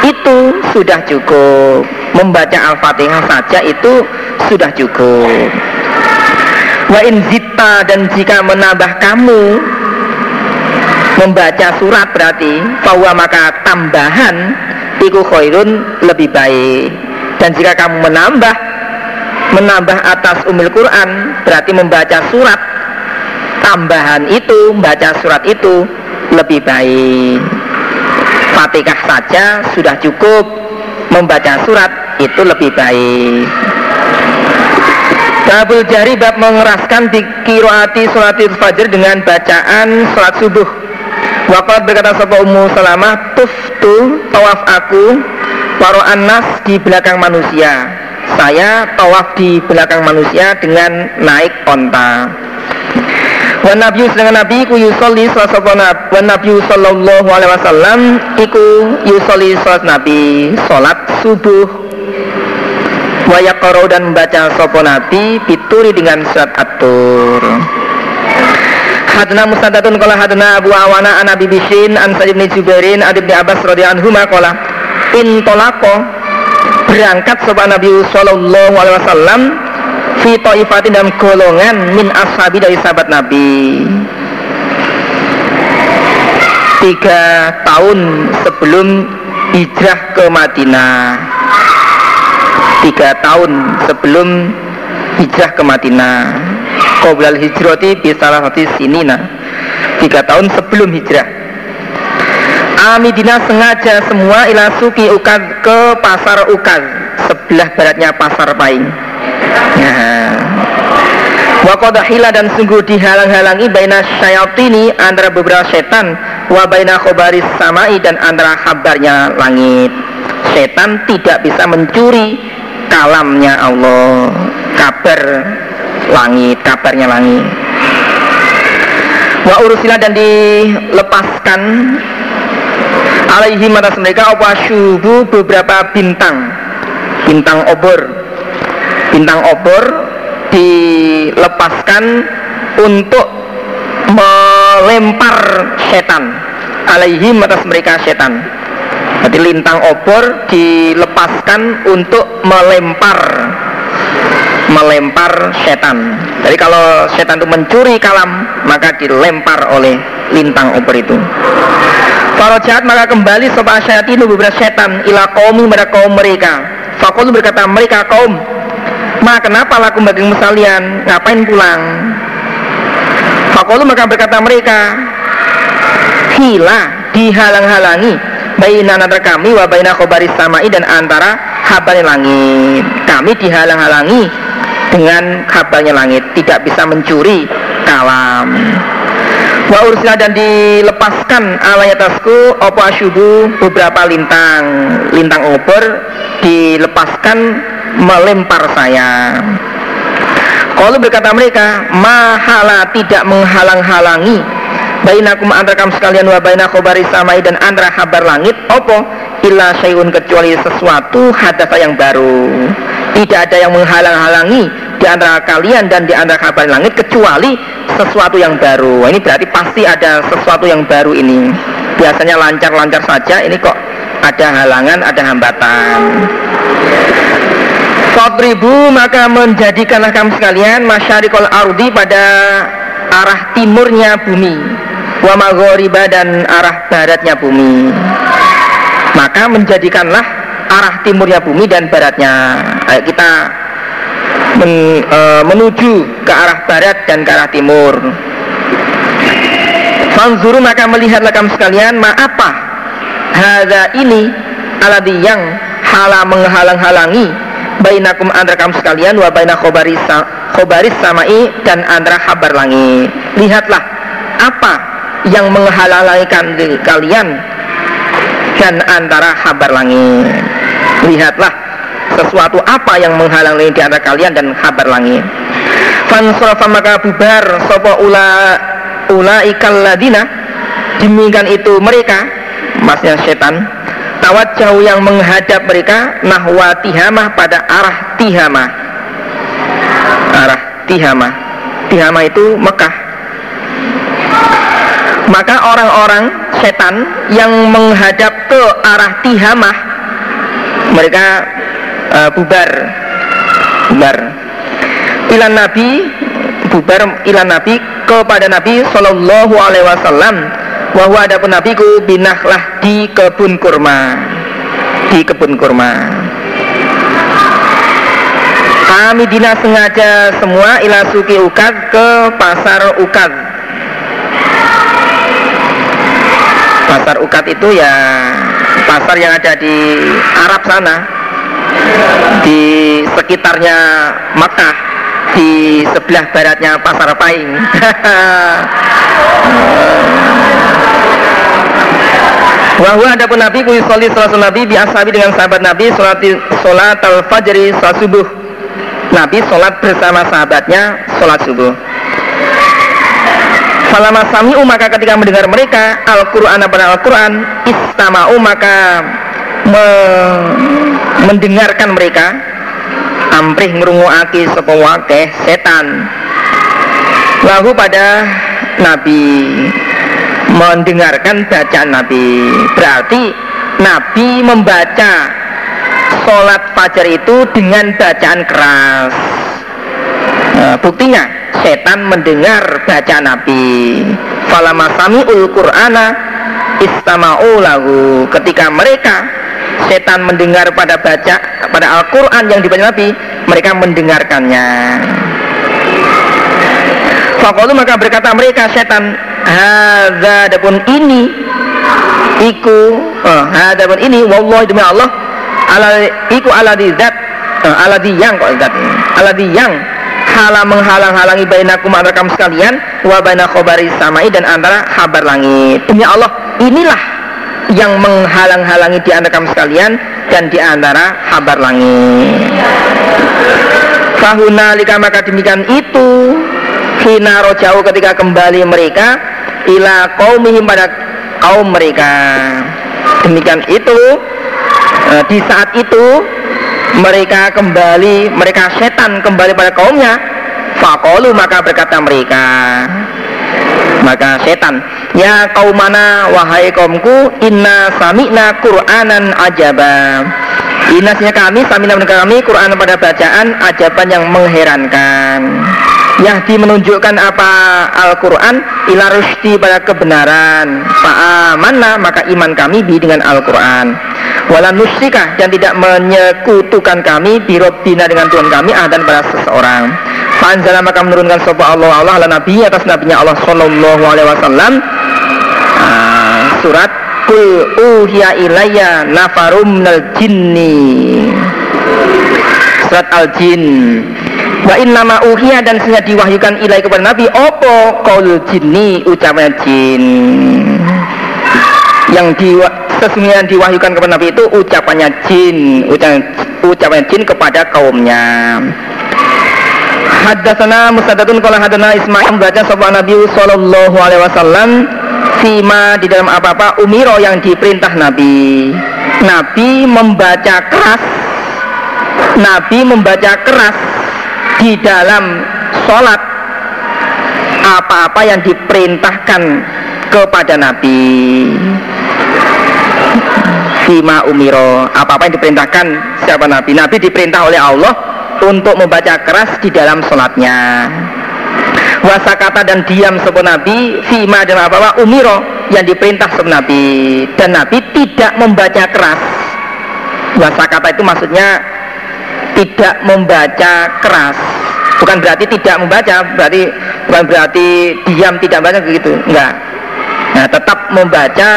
itu sudah cukup. Membaca Al-Fatihah saja itu sudah cukup. Wa in zitta, dan jika menambah kamu membaca surat, berarti bahwa maka tambahan iku khairun, lebih baik. Dan jika kamu menambah menambah atas umil Quran, berarti membaca surat tambahan itu, membaca surat itu lebih baik. Fatihah saja sudah cukup, membaca surat itu lebih baik. Babul jari, bab mengeraskan dikiraati sholatil fajr dengan bacaan sholat subuh. Waqat berkata sapa Ummu Salamah, tuftu, tawaf aku, waro'an nas, di belakang manusia. Saya tawaf di belakang manusia dengan naik onta. Wa Nabi, dengan Nabi, ku yusolli sholat sunat. Wa Nabi sallallahu alaihi wasallam iku yusolli sholat Nabi, sholat subuh. Wa yaqra'u, dan membaca sapa Nabi pituri dengan surat At-Tur. Hadna Musaddatun qala hadna Abu Awana an Abi Bishin an Sa'id bin Jubairin an Ibnu Abbas radhiyallahu anhuma qala intolaqo, berangkat sopan Nabi sallallahu alaihi wasallam fi ta'ifatin, dalam golongan min ashabi, dari sahabat Nabi, tiga tahun sebelum hijrah ke Madinah. Tiga tahun sebelum hijrah ke Madinah, qoblal hijrati bi salasati sinina, tiga tahun sebelum hijrah. Amidina, sengaja semua, ila suki Ukad, ke pasar Ukad, sebelah baratnya pasar Pahing. Nah, wakodahila, dan sungguh dihalang-halangi baina syayatini, antara beberapa setan, wa baina khobaris samai, dan antara kabarnya langit. Setan tidak bisa mencuri kalamnya Allah, kabar langit, kabarnya langit. Wa urusila, dan dilepaskan alaihim, atas mereka, apa syubu, beberapa bintang, bintang obor, bintang obor dilepaskan untuk melempar setan. Alaihim, atas mereka setan. Jadi lintang obor dilepaskan untuk melempar, melempar setan. Jadi kalau setan itu mencuri kalam, maka dilempar oleh lintang obor itu. Para jahat, maka kembali sobat syaitan, beberapa setan, ila kaum, kepada kaum mereka. Fakul, berkata mereka kaum, ma kenapa laku bagi musalian, ngapain pulang? Fakul, maka berkata mereka, hila, dihalang-halangi, baina antara kami wa baina khobaris samai, dan antara kabarnya langit. Kami dihalang-halangi dengan kabarnya langit, tidak bisa mencuri kalam. Wa ursila, dan dilepaskan alai atasku apa asyubu, beberapa lintang, lintang obor dilepaskan melempar saya. Kalau berkata mereka, mahala, tidak menghalang-halangi bainakum antarakum sekalian wa baina khobaris samai, dan antara kabar langit apa illa syai'un, kecuali sesuatu hadatsa yang baru. Tidak ada yang menghalang-halangi di antara kalian dan di antara kabar langit kecuali sesuatu yang baru. Ini berarti pasti ada sesuatu yang baru ini. Biasanya lancar-lancar saja, ini kok ada halangan, ada hambatan. Fatribu, maka menjadikanlah kamu sekalian masyarikul ardi, pada arah timurnya bumi, wa maghriba, dan arah baratnya bumi. Maka menjadikanlah arah timurnya bumi dan baratnya. Ayo kita Men, e, menuju ke arah barat dan ke arah timur. Fanzuru, maka melihatlah kamu sekalian, ma apa hadza ini alladzi, yang hala, menghalang-halangi bainakum antara kamu sekalian wa baina khobaris khobaris samai, dan antara kabar langit. Lihatlah apa yang menghalalkan diri kalian dan antara habar langit. Lihatlah sesuatu apa yang menghalangi di antara kalian dan habar langit. Fansrafa maka bubar sapa ula ulaikal ladina, demikian itu mereka, maksudnya setan, tawajjau yang menghadap mereka, nahwa tihamah pada arah tihamah. Arah tihamah. Tihamah itu Mekah. Maka orang-orang setan yang menghadap ke arah tihamah, mereka uh, bubar. Bubar. Ilan Nabi bubar ilan Nabi kepada Nabi Sallallahu Alaihi Wasallam. Bahwa ada pun nabiku binahlah di kebun kurma, di kebun kurma. Kami dina sengaja semua ilasuki ukad ke pasar ukad. Pasar ukad itu ya pasar yang ada di Arab sana, di sekitarnya Mekah, di sebelah baratnya pasar Paing. Bahwa ada pun Nabi ku sholli salat Nabi bi ashabi dengan sahabat Nabi salat salat al-fajri salat subuh. Nabi salat bersama sahabatnya salat subuh. Falamma sami'u maka ketika mendengar mereka Al-Qur'an pada Al-Qur'an istama'u maka me mendengarkan mereka amprih ngrungoake sapa wakeh setan. Lahu pada Nabi mendengarkan bacaan Nabi, berarti Nabi membaca sholat fajar itu dengan bacaan keras. Nah, buktinya setan mendengar bacaan Nabi. Falamma sami'ul Qur'ana istama'u lahu. Ketika mereka setan mendengar pada baca pada Al-Qur'an yang dibaca Nabi, mereka mendengarkannya. Faqalu maka berkata mereka setan, hadza adapun ini iku oh, hadza adapun ini wallahi demi Allah ala iku aladi zat oh, aladi yang kok zat ini aladi yang halang menghalang-halangi bainakum antara kamu sekalian wa baina khabari samai dan antara kabar langit. Demi Allah, inilah yang menghalang-halangi di antara kamu sekalian dan di antara kabar langit. Fahunalika maka demikian itu hina rojau ketika kembali mereka ila qaumihim pada kaum mereka. Demikian itu eh, di saat itu mereka kembali, mereka setan kembali pada kaumnya. Faqalu maka berkata mereka, maka setan, ya kaumana wahai kaumku, inna sami'na Qur'anan ajaba. Inasnya kami sami'na kami Qur'an pada bacaan ajaban yang mengherankan. Yahdi menunjukkan apa Al-Qur'an ila rusydi pada kebenaran. Fa'amanna maka iman kami bi dengan Al-Qur'an. Wala nusyrika dan tidak menyekutukan kami bi Rabbina dengan Tuhan kami ahadan pada seseorang. Fa'anzala maka menurunkan sapa Allah Allah ala nabi atas nabinya Allah sallallahu alaihi wasallam uh, surat Qul uhiya ilayya nafarum minal jinni. Surat Al-Jin. Wa innama uhiya dan sehingga diwahyukan ilai kepada Nabi opo qaul jinni ucapan jin. Yang diwa, sesungguhnya diwahyukan kepada Nabi itu ucapannya jin, ucapan ucapan jin kepada kaumnya. Haddatsana Musaddadun qala haddatsana Ismail membaca sabda Nabi sallallahu alaihi wasallam fima di dalam apa-apa umiro yang diperintah Nabi. Nabi membaca keras. Nabi membaca keras di dalam sholat apa-apa yang diperintahkan kepada Nabi. Fima umiro, apa-apa yang diperintahkan siapa Nabi. Nabi diperintah oleh Allah untuk membaca keras di dalam sholatnya. Wasakata dan diam sebelum Nabi fima dan apa-apa umiro yang diperintah sebelum Nabi. Dan Nabi tidak membaca keras. Wasakata itu maksudnya tidak membaca keras, bukan berarti tidak membaca, berarti bukan berarti diam tidak membaca begitu, enggak. Nah, tetap membaca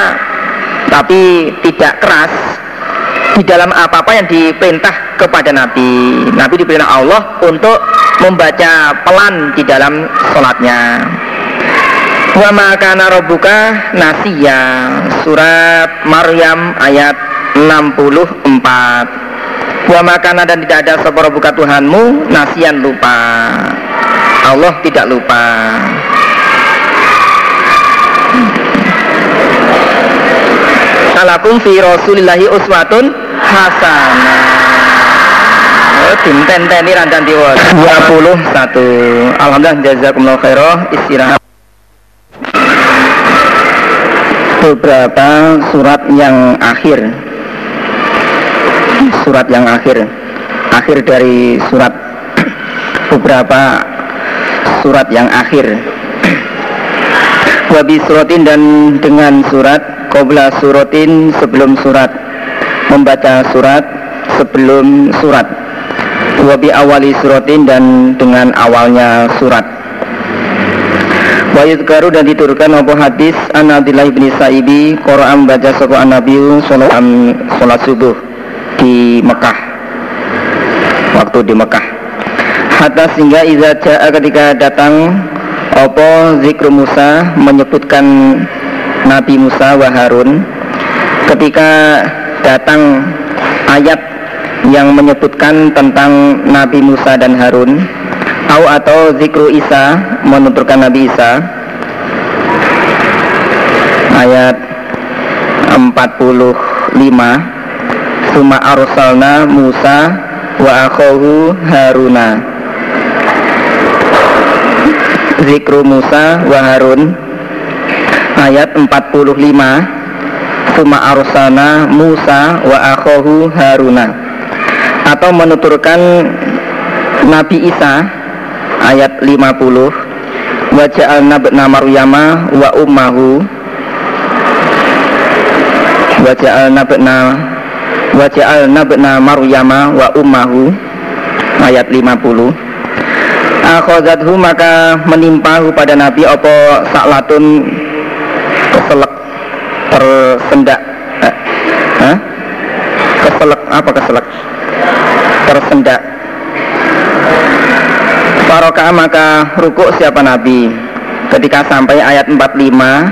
tapi tidak keras di dalam apa-apa yang diperintah kepada Nabi. Nabi diperintah Allah untuk membaca pelan di dalam sholatnya. Wa ma kana rabbuka nasiya, surat Maryam ayat enam puluh empat. Wa ma kana, dan tidak ada sapa rabbuka Tuhanmu, nasiyan, lupa. Allah tidak lupa. Salakum fi rasulillahi uswatun hasanah. Dimtenteni rancan tiwas dua puluh satu. Alhamdulillah, jazakumullah khairah. Istirahat beberapa surat yang akhir. Surat yang akhir Akhir dari surat Beberapa Surat yang akhir Wabi suratin, dan dengan surat, qobla suratin, sebelum surat, membaca surat sebelum surat, wabi awali suratin, dan dengan awalnya surat. Wa yudhkaru, dan diturunkan apa hadis an Abdillah bin Sa'ibi qira'am, baca sapa Nabi salat subuh di Mekah, waktu di Mekah, hatta sehingga iza jaa, ketika datang apa zikru Musa, menyebutkan Nabi Musa wa Harun, ketika datang ayat yang menyebutkan tentang Nabi Musa dan Harun, au atau zikru Isa, menuturkan Nabi Isa, ayat empat puluh lima, suma arsalna Musa wa akhahu Haruna, zikru Musa wa Harun, ayat empat puluh lima, suma arsalna Musa wa akhahu Haruna, atau menuturkan Nabi Isa ayat lima puluh, wa ja'alna ibna Maryama wa ummahu, wa ja'alna ibna wa ja'alna ibna Maryama wa ummahu, ayat lima puluh. Akhazathu, maka menimpa pada Nabi apa sa'latun, keselak, tersendak, eh, eh? keselak apa keselak tersendak. Faroka, maka rukuk siapa Nabi ketika sampai ayat empat puluh lima,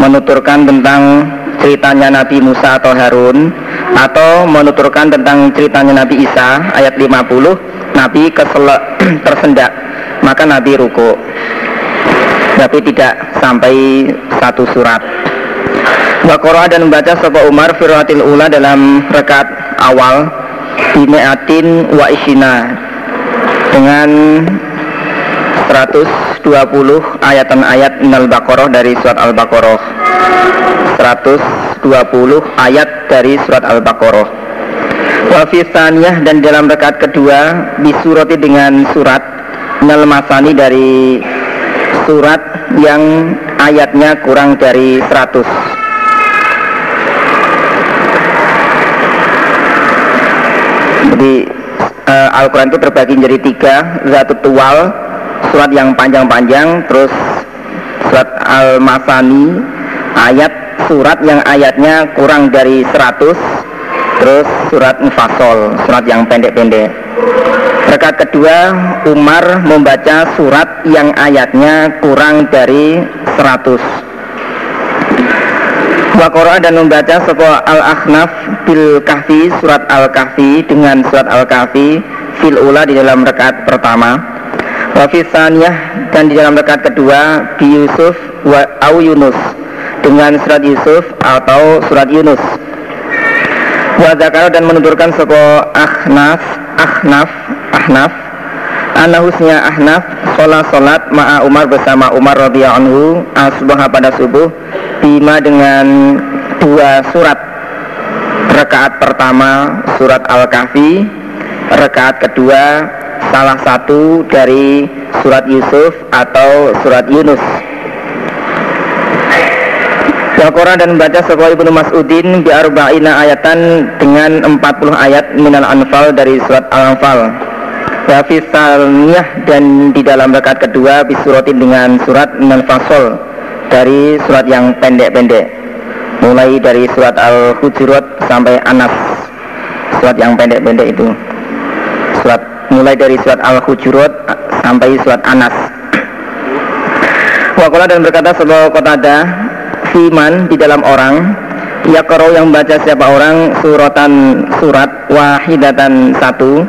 menuturkan tentang ceritanya Nabi Musa atau Harun, atau menuturkan tentang ceritanya Nabi Isa ayat lima puluh, Nabi keselak, tersendak, maka Nabi rukuk, tapi tidak sampai satu surat. Wa qara'a, dan membaca sapa Umar firaatil ula, dalam rakaat awal, bimeatin wa isina, dengan seratus dua puluh ayatan-ayat minal Baqarah, dari surat Al-Baqarah, seratus dua puluh ayat dari surat Al-Baqarah. Wa fi tsaniyah, dan dalam rakaat kedua, bisurati, dengan surat, minal masani, dari surat yang ayatnya kurang dari seratus. Jadi uh, Al-Quran itu terbagi menjadi tiga, Zatut Tuwal, surat yang panjang-panjang, terus surat Al-Masani, ayat surat yang ayatnya kurang dari seratus, terus surat Mufasol, surat yang pendek-pendek. Rakaat kedua, Umar membaca surat yang ayatnya kurang dari seratus. Wa qara'a, dan membaca sapa Al-Ahnaf bil Kahfi, surat Al-Kahfi, dengan surat Al-Kahfi fil ula, di dalam rakaat pertama. Wa fi tsaniyah, dan di dalam rakaat kedua, bi Yusuf wa au Yunus, dengan surat Yusuf atau surat Yunus. Wa dzakara, dan menuturkan sapa Ahnaf Ahnaf Ahnaf anahusnya Ahnaf sholat sholat ma'a Umar, bersama Umar radhiyallahu anhu, asbah, pada subuh, bima, dengan dua surat, rakaat pertama surat Al-Kahfi, rakaat kedua salah satu dari surat Yusuf atau surat Yunus. Al-Quran, dan membaca sapa Ibnu Mas'udin bi arba'ina ayatan, dengan empat puluh ayat minal Anfal, dari surat Al-Anfal. Wa fi tsaniyah, dan di dalam rakaat kedua, bisuratin, dengan surat minal Fasol, dari surat yang pendek-pendek, mulai dari surat Al-Hujurat sampai Anas, surat yang pendek-pendek itu, surat mulai dari surat Al-Hujurat sampai surat Anas. Wakola dan berkata sebuah Qatadah, fiman di dalam orang, yaqra'u yang membaca siapa orang, suratan surat, wahidatan satu,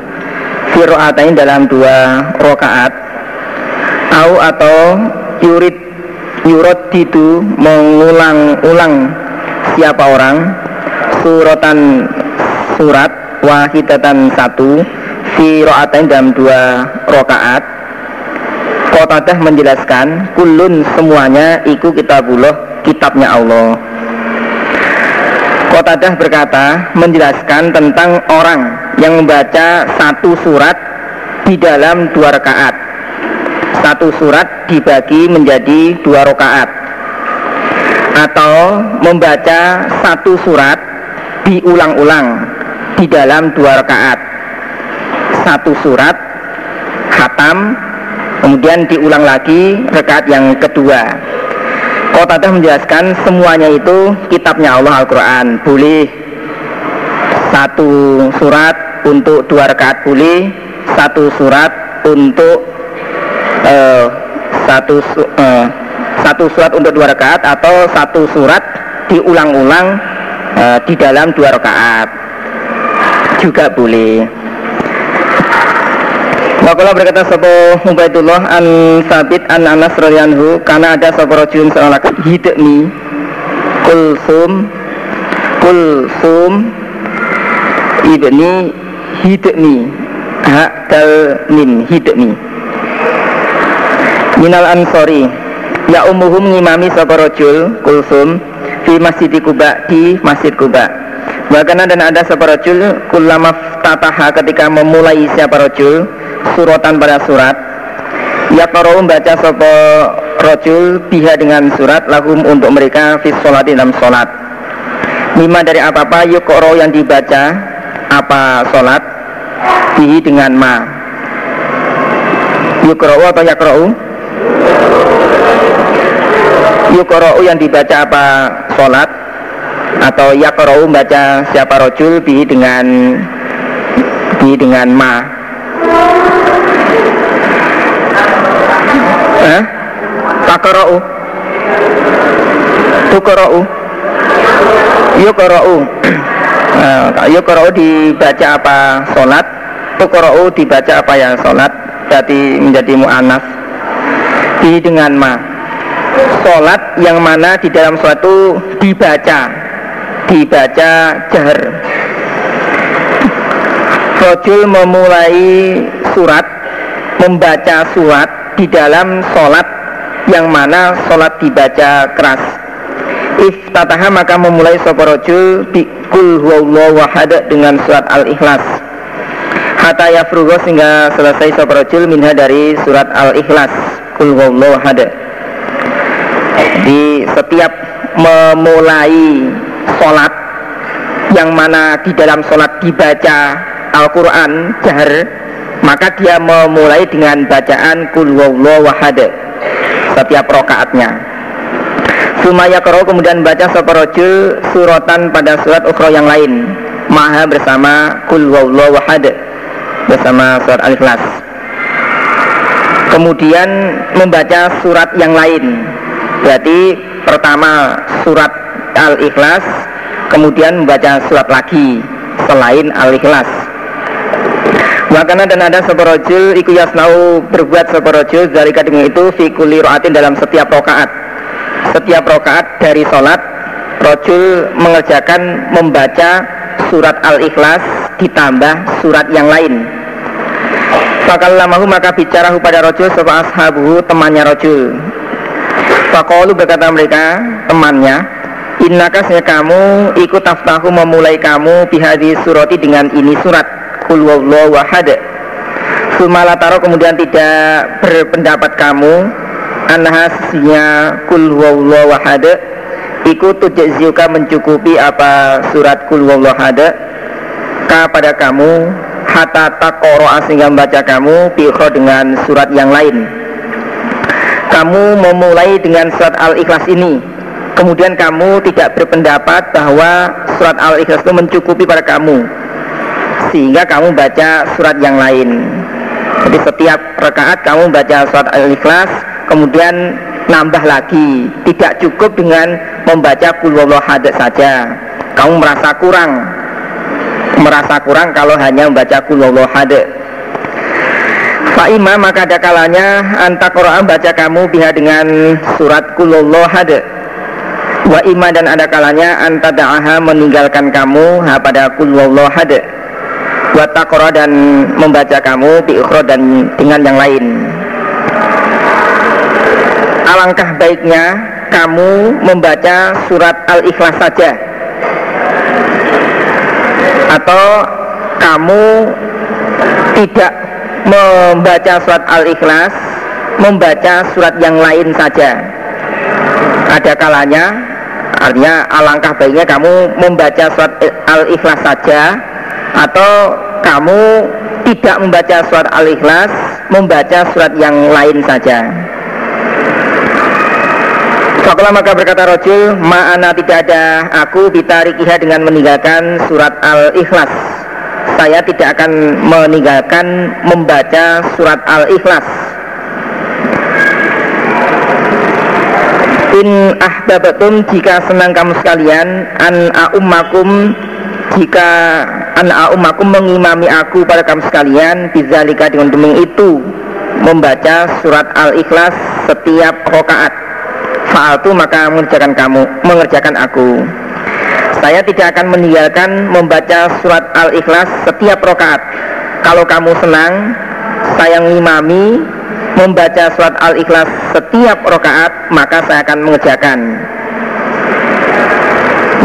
fi ra'atain dalam dua rakaat, au atau yurid yurid itu mengulang-ulang siapa orang, suratan surat, wahidatan satu, fi ra'atain dalam dua rakaat. Qatadah menjelaskan kulun semuanya iku kitabullah, kitabnya Allah. Qatadah berkata menjelaskan tentang orang yang membaca satu surat di dalam dua rakaat. Satu surat dibagi menjadi dua rakaat, atau membaca satu surat diulang-ulang di dalam dua rakaat. Satu surat khatam, kemudian diulang lagi rakaat yang kedua. Qatadah menjelaskan semuanya itu kitabnya Allah, Al-Quran. Boleh satu surat untuk dua rakaat, boleh satu surat untuk uh, satu uh, satu surat untuk dua rakaat, atau satu surat diulang-ulang uh, di dalam dua rakaat juga boleh. Wakola berkata sapa Ubaidullah an Sabit an Anas radhiyallahu anhu, karena ada sapa rajulun sallallahu hidmi Kulsum Kulsum ibni Hidmi hakal min Hidmi minal Ansori ya umuhum ngimami sapa rajul Kulsum fi Masjid Quba di Masjid Quba. Bahkan dan ada sapa rajul kullama tataha ketika memulai sapa rajul suratan pada surat, ya qaro'u membaca sapa rajul biha dengan surat, lahum untuk mereka fi sholati dalam sholat, mimma dari apa-apa yuk qaro'u yang dibaca apa sholat, bihi dengan ma yuk qaro'u atau ya qaro'u yuk qaro'u yang dibaca apa sholat, atau ya qaro'u membaca siapa rajul bihi dengan bihi dengan ma. Hah? Takara'u Tukara'u Yukara'u uh, Yukara'u dibaca apa sholat, Tukara'u dibaca apa yang sholat, berarti menjadi mu'anaf di dengan ma. Sholat yang mana di dalam sholat itu dibaca Dibaca jahar. Rajul memulai surat, membaca surat di dalam sholat yang mana sholat dibaca keras. Iftataha maka memulai sapa rajul bi kul huwallahu ahad dengan surat Al-Ikhlas, hatta yafrugha sehingga selesai sapa rajul minha dari surat Al-Ikhlas kul huwallahu ahad. Di setiap memulai sholat yang mana di dalam sholat dibaca Al-Quran jahar, maka dia memulai dengan bacaan Qul huwallahu ahad setiap rakaatnya. Sumaya qara kemudian baca sapa rajul suratan pada surat ukhra yang lain, maha bersama Qul huwallahu ahad bersama surat Al-Ikhlas. Kemudian membaca surat yang lain, berarti pertama surat Al-Ikhlas, kemudian membaca surat lagi selain Al-Ikhlas. Wakana dan ada sapa rajul iku yasnau berbuat sapa rajul zalika dengan itu fi kulli ra'atin dalam setiap rakaat. Setiap rakaat dari salat rajul mengerjakan membaca surat Al-Ikhlas ditambah surat yang lain. Fakallamahu maka bicarahu pada rajul sapa ashabuhu temannya rajul. Faqalu berkata mereka temannya, innaka sesungguhnya kamu ikut taftahu memulai kamu bihadhi surati dengan ini surat Qul huwallahu ahad. Sumalataro kemudian tidak berpendapat kamu anha sesungguhnya Qul huwallahu ahad iku tujziuka mencukupi apa surat Qul huwallahu ahad ka pada kamu hatta taqra sehingga membaca kamu bi'khra dengan surat yang lain. Kamu memulai dengan surat Al-Ikhlas ini, kemudian kamu tidak berpendapat bahwa surat Al-Ikhlas itu mencukupi pada kamu sehingga kamu baca surat yang lain. Jadi setiap rakaat kamu baca surat Al-Ikhlas, kemudian nambah lagi, tidak cukup dengan membaca qul huwallahu ahad saja. Kamu merasa kurang, merasa kurang kalau hanya membaca qul huwallahu ahad. Fa imma, maka ada kalanya antaqroa baca kamu biha dengan surat qul huwallahu ahad. Wa imma, dan ada kalanya antada'aha meninggalkan kamu ha pada qul huwallahu ahad. Wa taqra, dan membaca kamu bi ukhra, dan dengan yang lain. Alangkah baiknya kamu membaca surat Al-Ikhlas saja, atau kamu tidak membaca surat Al-Ikhlas, membaca surat yang lain saja. Ada kalanya, artinya alangkah baiknya kamu membaca surat Al-Ikhlas saja, atau kamu tidak membaca surat Al-Ikhlas, membaca surat yang lain saja. Fakulah, maka berkata rojul, ma'ana, tidak ada aku bitarikiha dengan meninggalkan surat Al-Ikhlas. Saya tidak akan meninggalkan membaca surat Al-Ikhlas. In ahbabatum, jika senang kamu sekalian, an a'ummakum, jika an a'ummakum mengimami aku pada kamu sekalian, bizalika, dengan demi itu membaca surat Al-Ikhlas setiap rokaat. Fa'altu, maka mengerjakan kamu, mengerjakan aku. Saya tidak akan meninggalkan membaca surat Al-Ikhlas setiap rakaat. Kalau kamu senang, saya ngimami membaca surat Al-Ikhlas setiap rakaat, maka saya akan mengerjakan.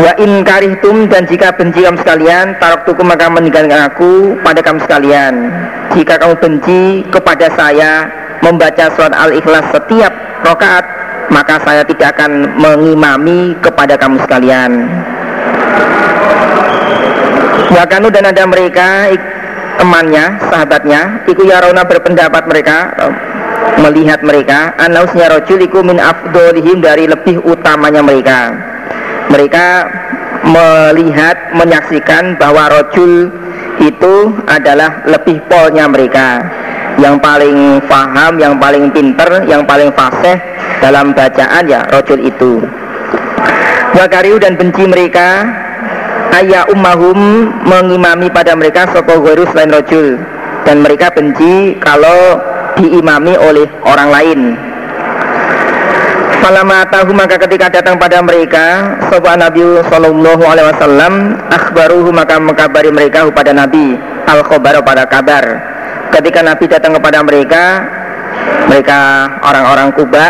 Wa in karihtum, dan jika benci kamu sekalian, taraktukum, maka meninggalkan aku pada kamu sekalian. Jika kamu benci kepada saya membaca surat Al-Ikhlas setiap rakaat, maka saya tidak akan mengimami kepada kamu sekalian. Wakanu, dan ada mereka temannya, sahabatnya, iku yarona, berpendapat mereka, melihat mereka, anausnya rojul iku min afdolihim, dari lebih utamanya mereka. Mereka melihat, menyaksikan bahwa rojul itu adalah lebih polnya mereka, yang paling faham, yang paling pinter, yang paling fasih dalam bacaan ya rojul itu. Wakariu, dan benci mereka ayah ummahum, mengimami pada mereka sokohweru, selain rojul, dan mereka benci kalau diimami oleh orang lain. Falama tahu, maka ketika datang pada mereka sobat Nabi Sallallahu Alaihi Wasallam, akhbaruhu, maka mengkabari mereka kepada Nabi, al-khobar, pada kabar. Ketika Nabi datang kepada mereka, mereka orang-orang Kuba,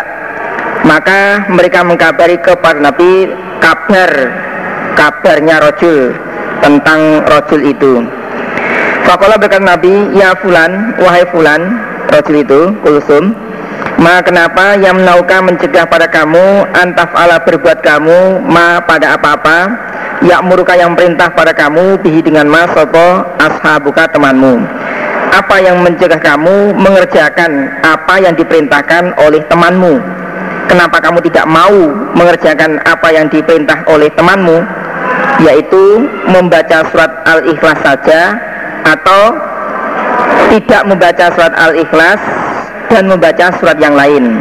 maka mereka mengkabari kepada Nabi kabar, kabarnya rojul, tentang rojul itu. Fakola, berkata Nabi, ya fulan, wahai fulan, rojul itu, Kulsum, ma kenapa yang menauka mencegah pada kamu, antaf'ala, berbuat kamu, ma pada apa-apa, ya'muruka, yang perintah pada kamu, bihi dengan ma sopo ashabuka, temanmu. Apa yang mencegah kamu mengerjakan apa yang diperintahkan oleh temanmu? Kenapa kamu tidak mau mengerjakan apa yang diperintah oleh temanmu, yaitu membaca surat Al-Ikhlas saja, atau tidak membaca surat Al-Ikhlas dan membaca surat yang lain?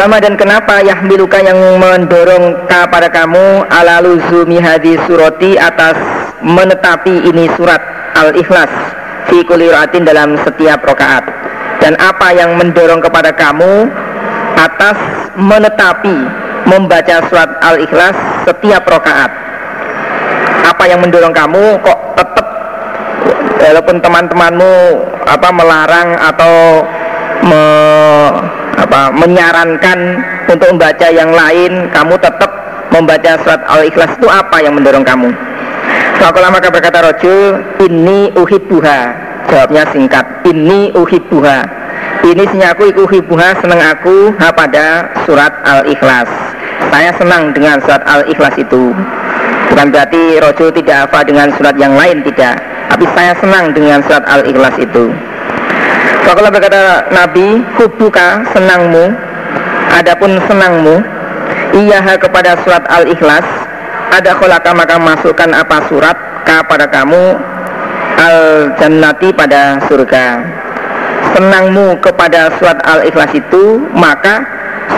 Wama, dan kenapa yahmiluka, yang mendorong kepada kamu, ala luzumi hadhi surati, atas menetapi ini surat Al-Ikhlas, fi kulli ra'atin, dalam setiap rakaat. Dan apa yang mendorong kepada kamu atas menetapi membaca surat Al-Ikhlas setiap rakaat? Apa yang mendorong kamu kok tetap, walaupun teman-temanmu apa melarang atau me, apa, menyarankan untuk membaca yang lain, kamu tetap membaca surat Al-Ikhlas? Itu apa yang mendorong kamu? Fakola, maka berkata rojul, inni uhibbuha, jawabnya singkat, inni uhibbuha, ini sinyaku iku uhibbuha, seneng aku ha pada surat Al-Ikhlas. Saya senang dengan surat Al-Ikhlas itu. Bukan berarti rojul tidak hafal dengan surat yang lain, tidak, tapi saya senang dengan surat Al-Ikhlas itu. Fakola, berkata Nabi, hubuka, senangmu, adapun senangmu, iyaha, kepada surat Al-Ikhlas, ada kolaka, maka masukkan apa surat kepada kamu, al-jannati, pada surga. senangmu kepada surat Al-Ikhlas itu, maka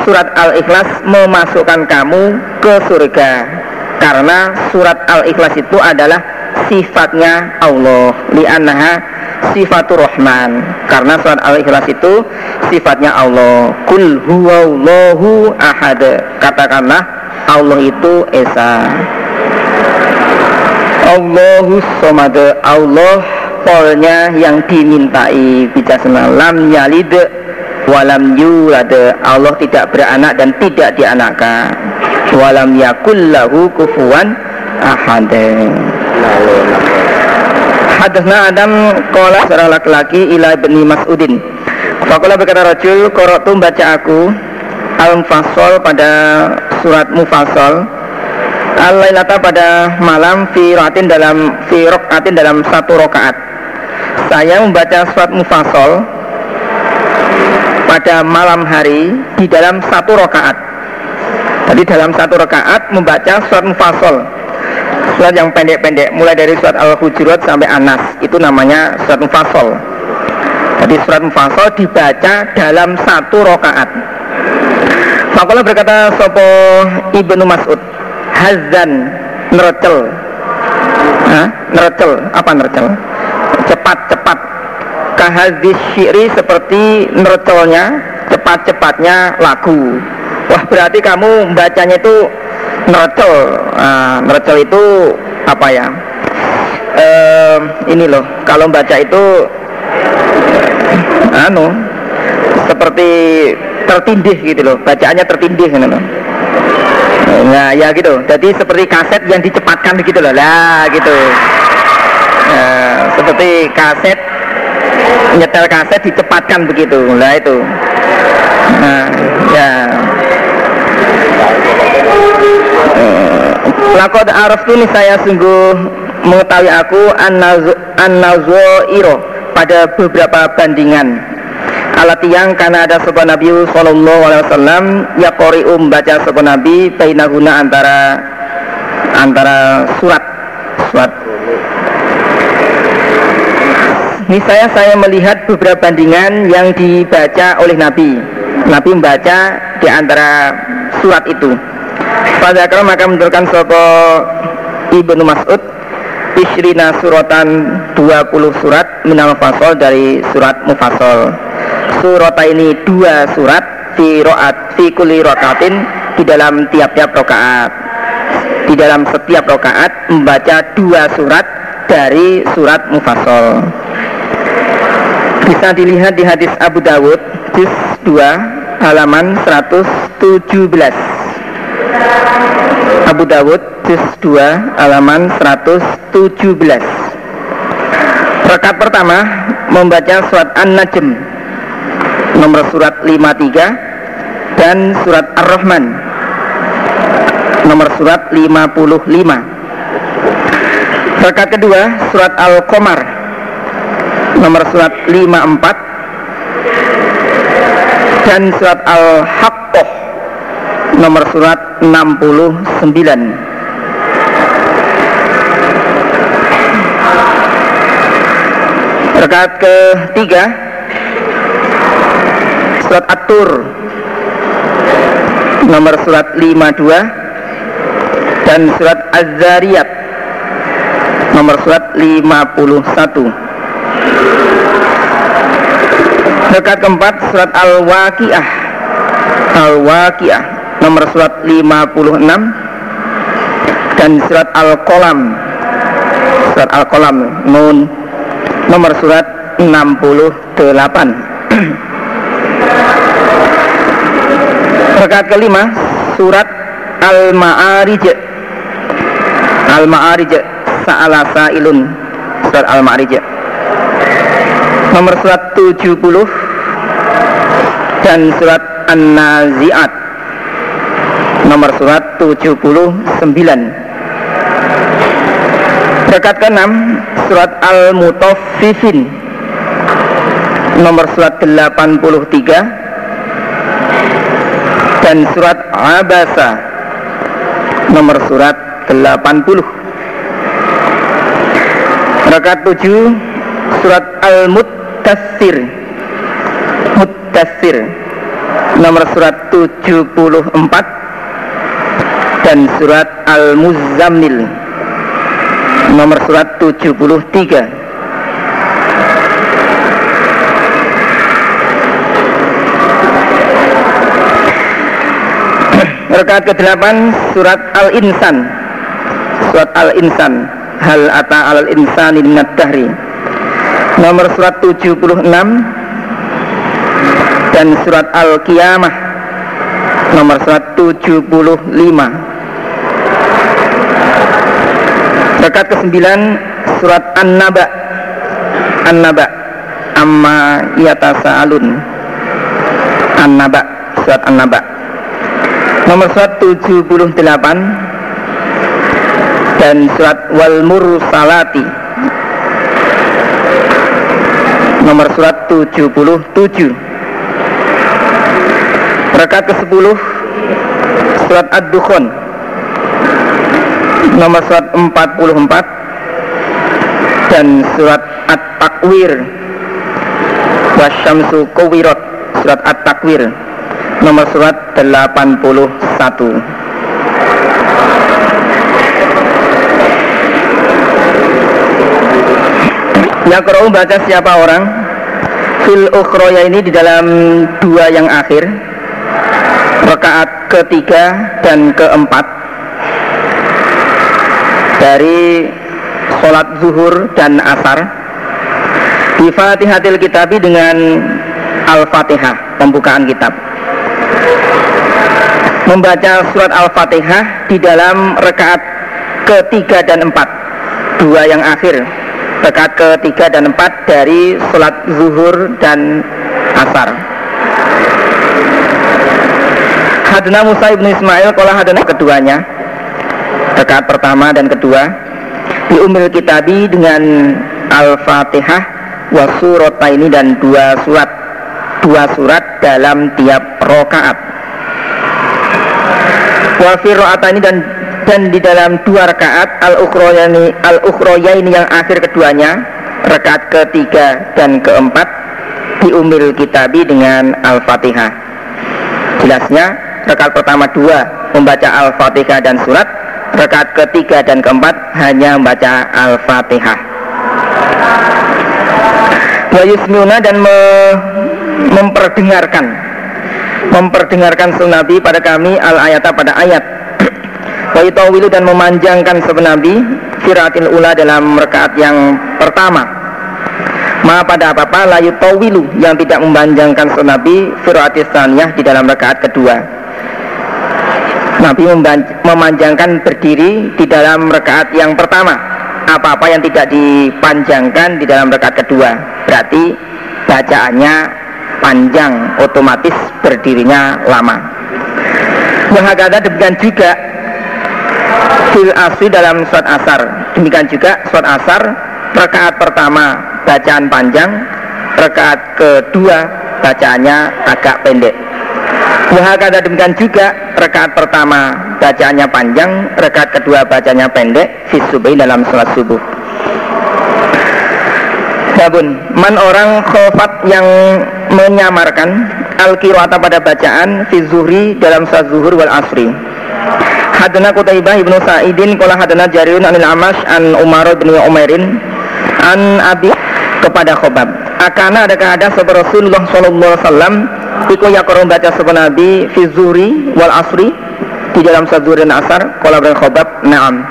surat Al-Ikhlas memasukkan kamu ke surga. Karena surat Al-Ikhlas itu adalah sifatnya Allah, li'annaha sifatur Rahman. Karena surat Al-Ikhlas itu sifatnya Allah. Qul huwallahu ahad. Katakanlah Allah itu esa. Allahus samad. Allah polnya yang dimintai bijaksana. Lam yalid walam yulad. Allah tidak beranak dan tidak dianakkan. Walam yakul lahu kufuwan ahad. Hadatsna Adam qala seorang laki-laki ila Ibnu Mas'udin. Faqala berkata rajul, qara'tu baca aku Al-Mufassal pada surat Mufassal. Al-Lailata pada malam fi rakatin dalam fi rakatin dalam satu rakaat. Saya membaca surat Mufassal pada malam hari di dalam satu rakaat. Jadi dalam satu rakaat membaca surat Mufassal. Surat yang pendek-pendek, mulai dari surat Al-Hujurat sampai An-Nas, itu namanya surat Mufassal. Jadi surat Mufassal dibaca dalam satu rakaat. Faqala berkata sapa Ibnu Mas'ud, hazan nerecel. Hah? Nerecel, apa nerecel? Cepat-cepat. Kahadis syiri, seperti nercolnya cepat-cepatnya lagu. Wah, berarti kamu bacanya itu nercol. Nah, nercol itu apa ya? Ehm, ini loh, kalau baca itu anu seperti tertindih gitu loh, bacaannya tertindih gitu loh. Nah, ya gitu. Jadi seperti kaset yang dicepatkan gitu loh. Lah gitu. Nah, seperti kaset, nyetel kaset dicepatkan begitu lah itu. Nah, ya. Laqad araftu, ini saya sungguh mengetahui aku an-nazairo pada beberapa bandingan. Alati yang karena ada sebuah Nabi Sallallahu Alaihi Wasallam yaqori'u membaca sebuah Nabi bainahuna antara antara surat surat. Niscaya saya melihat beberapa bandingan yang dibaca oleh Nabi. Nabi membaca di antara surat itu. Pada akhirnya maka menuturkan sopo Ibnu Mas'ud, Ishrina suratan dua puluh surat minal fasol dari surat Mufassal. Surata ini dua surat fi ro'at fi kulli rokatin, di dalam tiap-tiap rokaat. Di dalam setiap rokaat membaca dua surat dari surat Mufassal. Bisa dilihat di hadis Abu Dawud juz dua halaman seratus tujuh belas. Abu Dawud juz dua halaman seratus tujuh belas. Rakaat pertama membaca surat An-Najm nomor surat lima puluh tiga dan surat Ar-Rahman nomor surat lima puluh lima. Rakaat kedua surat Al-Qamar nomor surat lima puluh empat dan surat Al-Haqqah nomor surat enam puluh sembilan. Rakaat ketiga surat At-Tur nomor surat lima puluh dua dan surat Az-Zariyat nomor surat lima puluh satu. Rakaat keempat surat Al-Waqi'ah Al-Waqi'ah nomor surat lima puluh enam dan surat Al-Qalam surat Al-Qalam nun nomor surat enam puluh delapan. Rakaat kelima surat Al-Ma'arij Al-Ma'arij sa'ala sa'ilun surat Al-Ma'arij nomor surat tujuh puluh dan surat An-Nazi'at nomor surat tujuh puluh sembilan. Rakaat keenam surat Al-Mutaffifin nomor surat delapan puluh tiga dan surat Abasa nomor surat delapan puluh. Rakaat tujuh surat Al-Mut Tafsir Mudaththir nomor surat tujuh puluh empat dan surat Al-Muzzammil nomor surat tujuh puluh tiga. Rakaat ke-delapan surat Al-Insan. Surat Al-Insan, hal ata al-insani minad dahri, nomor surat tujuh puluh enam dan surat Al-Qiyamah nomor surat tujuh puluh lima. Rakaat ke-sembilan surat An-Naba. An-Naba amma yatasaalun. An-Naba, surat An-Naba nomor surat tujuh puluh delapan dan surat Wal Mursalati nomor surat tujuh puluh tujuh. Rakaat ke-sepuluh surat Ad-Dukhan nomor surat empat puluh empat dan surat At-Takwir wasyamsu kuwirat, surat At-Takwir nomor surat delapan puluh satu. Yaqra'u baca siapa orang fil ukhroya ini di dalam dua yang akhir, rakaat ketiga dan keempat dari sholat zuhur dan asar, di fatihatil kitabi dengan al-fatihah pembukaan kitab. Membaca surat Al-Fatihah di dalam rakaat ketiga dan empat, dua yang akhir, rakaat ketiga dan empat dari sholat zuhur dan asar. Hadana Musa ibn Ismail kolah hadana keduanya, rakaat pertama dan kedua bi umil kitabi dengan Al-Fatihah wa surataini dan dua surat, dua surat dalam tiap rakaat. Wafir ro'atani dan dan di dalam dua rakaat al-ukhroyani al-ukhroyani yang akhir keduanya, rakaat ketiga dan keempat di umil kitabi dengan al-fatihah. Jelasnya rakaat pertama dua membaca al-fatihah dan surat, rakaat ketiga dan keempat hanya membaca al-fatihah. Wa yusmi'una dan me- memperdengarkan memperdengarkan senabi pada kami al-ayata pada ayat wa yutawilu dan memanjangkan senabi firaatil ula dalam rakaat yang pertama, ma pada apa-apa la yutawilu yang tidak memanjangkan senabi firaatis tsaniyah di dalam rakaat kedua. Nabi memanjangkan berdiri di dalam rakaat yang pertama apa-apa yang tidak dipanjangkan di dalam rakaat kedua, berarti bacaannya panjang, otomatis berdirinya lama. Wahakada demikian juga fil asri dalam surat asar, demikian juga surat asar rakaat pertama bacaan panjang, rakaat kedua bacaannya agak pendek. Wahakada demikian juga rakaat pertama bacaannya panjang, rakaat kedua bacaannya pendek fi subuh dalam salat subuh. Babun man orang khofat yang menyamarkan al-qira'ata pada bacaan fi zuhri dalam salat zuhur wal asri. Hadana Qutaibah ibnu Sa'idin qala hadana Jarirun anil Amash an Umar bin Umairin an Abi kepada Khobab. Akana adakah ada sahabat Rasulullah sallallahu alaihi wasallam iku yaqra baca sahabat Nabi fi zuhri wal asri di dalam salat zuhur dan asar. Qala Khobab na'am.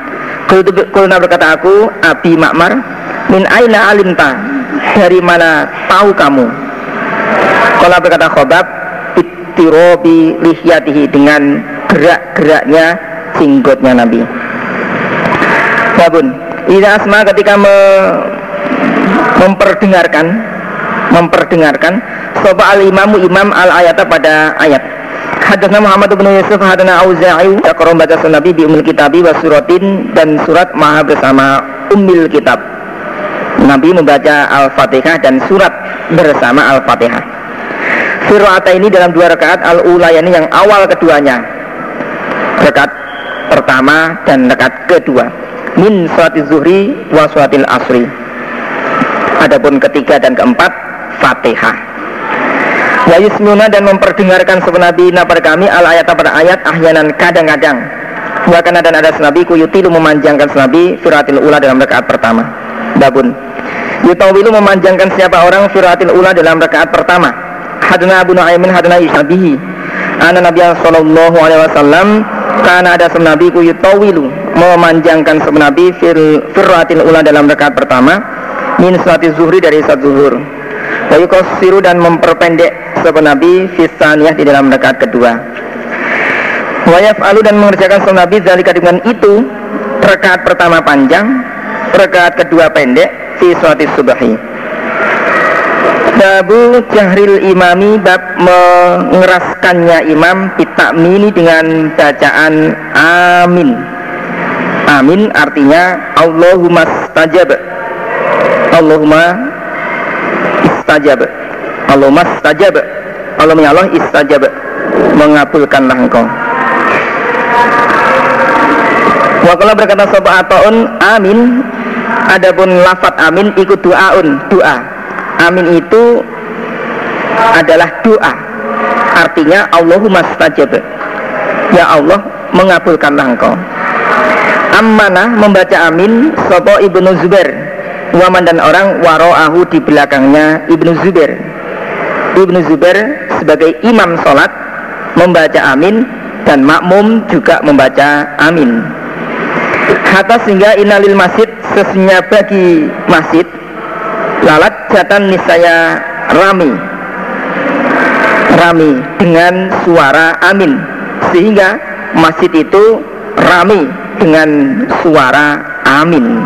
Qulna berkata aku Abi Ma'mar min aina alimta, dari mana tahu kamu? Kalau berkata Khobab bittirobi lihyatihi, dengan gerak-geraknya singgotnya Nabi. Babun ida asma ketika me- memperdengarkan memperdengarkan soba al-imamu imam al-ayata pada ayat. Hadasna Muhammad bin Yusuf hadana Auza'i yaqra'u baca sunabi bi umil kitabi wa suratin dan surat maha bersama umil kitab. Nabi membaca Al-Fatihah dan surat bersama Al-Fatihah. Fir'ata ini dalam dua rakaat al-ulayani yang awal keduanya, rakaat pertama dan rakaat kedua min sholati zuhri wa sholatil asri. Adapun ketiga dan keempat Fatihah. wa yusmuna dan memperdengarkan sebenabina pada kami al ayat pada ayat ahyanan kadang-kadang wa kana dan ada senabiku yutilu memanjangkan senabi firatil ula dalam rakaat pertama. Babun yutawilu memanjangkan siapa orang firatil ula dalam rakaat pertama. Hadana Abu Nu'aimin hadana yushabihi ana nabiyya sallallahu alaihi wasallam karena ada senabiku yutawilu memanjangkan senabi firatil ula dalam rakaat pertama min salati zuhri dari salat zuhur. Wayukosiru dan memperpendek sebenarnya Nabi fisaniyah di dalam rakaat kedua. Wayaf'alu dan mengerjakan sunnah Nabi dzalika dengan itu rakaat pertama panjang, rakaat kedua pendek fi shalatis subhi. Babu jahril imami bab mengeraskannya imam bitakmini dengan bacaan amin. Amin artinya Allahumma stajab. Allahumma istajab, Allah mas istajab, Allah ya Allah istajab, mengabulkanlah engkau. Wakala berkata sobat ataun amin. Adapun lafadz amin ikut doaun doa. Amin itu adalah doa. Artinya Allahumma istajab, ya Allah mengabulkanlah engkau. Ammanah membaca amin sobat Ibnu Zubair. Waman dan orang waro'ahu di belakangnya Ibnu Zubair. Ibnu Zubair sebagai imam sholat membaca amin dan makmum juga membaca amin. Hatta sehingga inalil masjid sesungguhnya bagi masjid lalat jatan niscaya rami rami dengan suara amin, sehingga masjid itu rami dengan suara amin.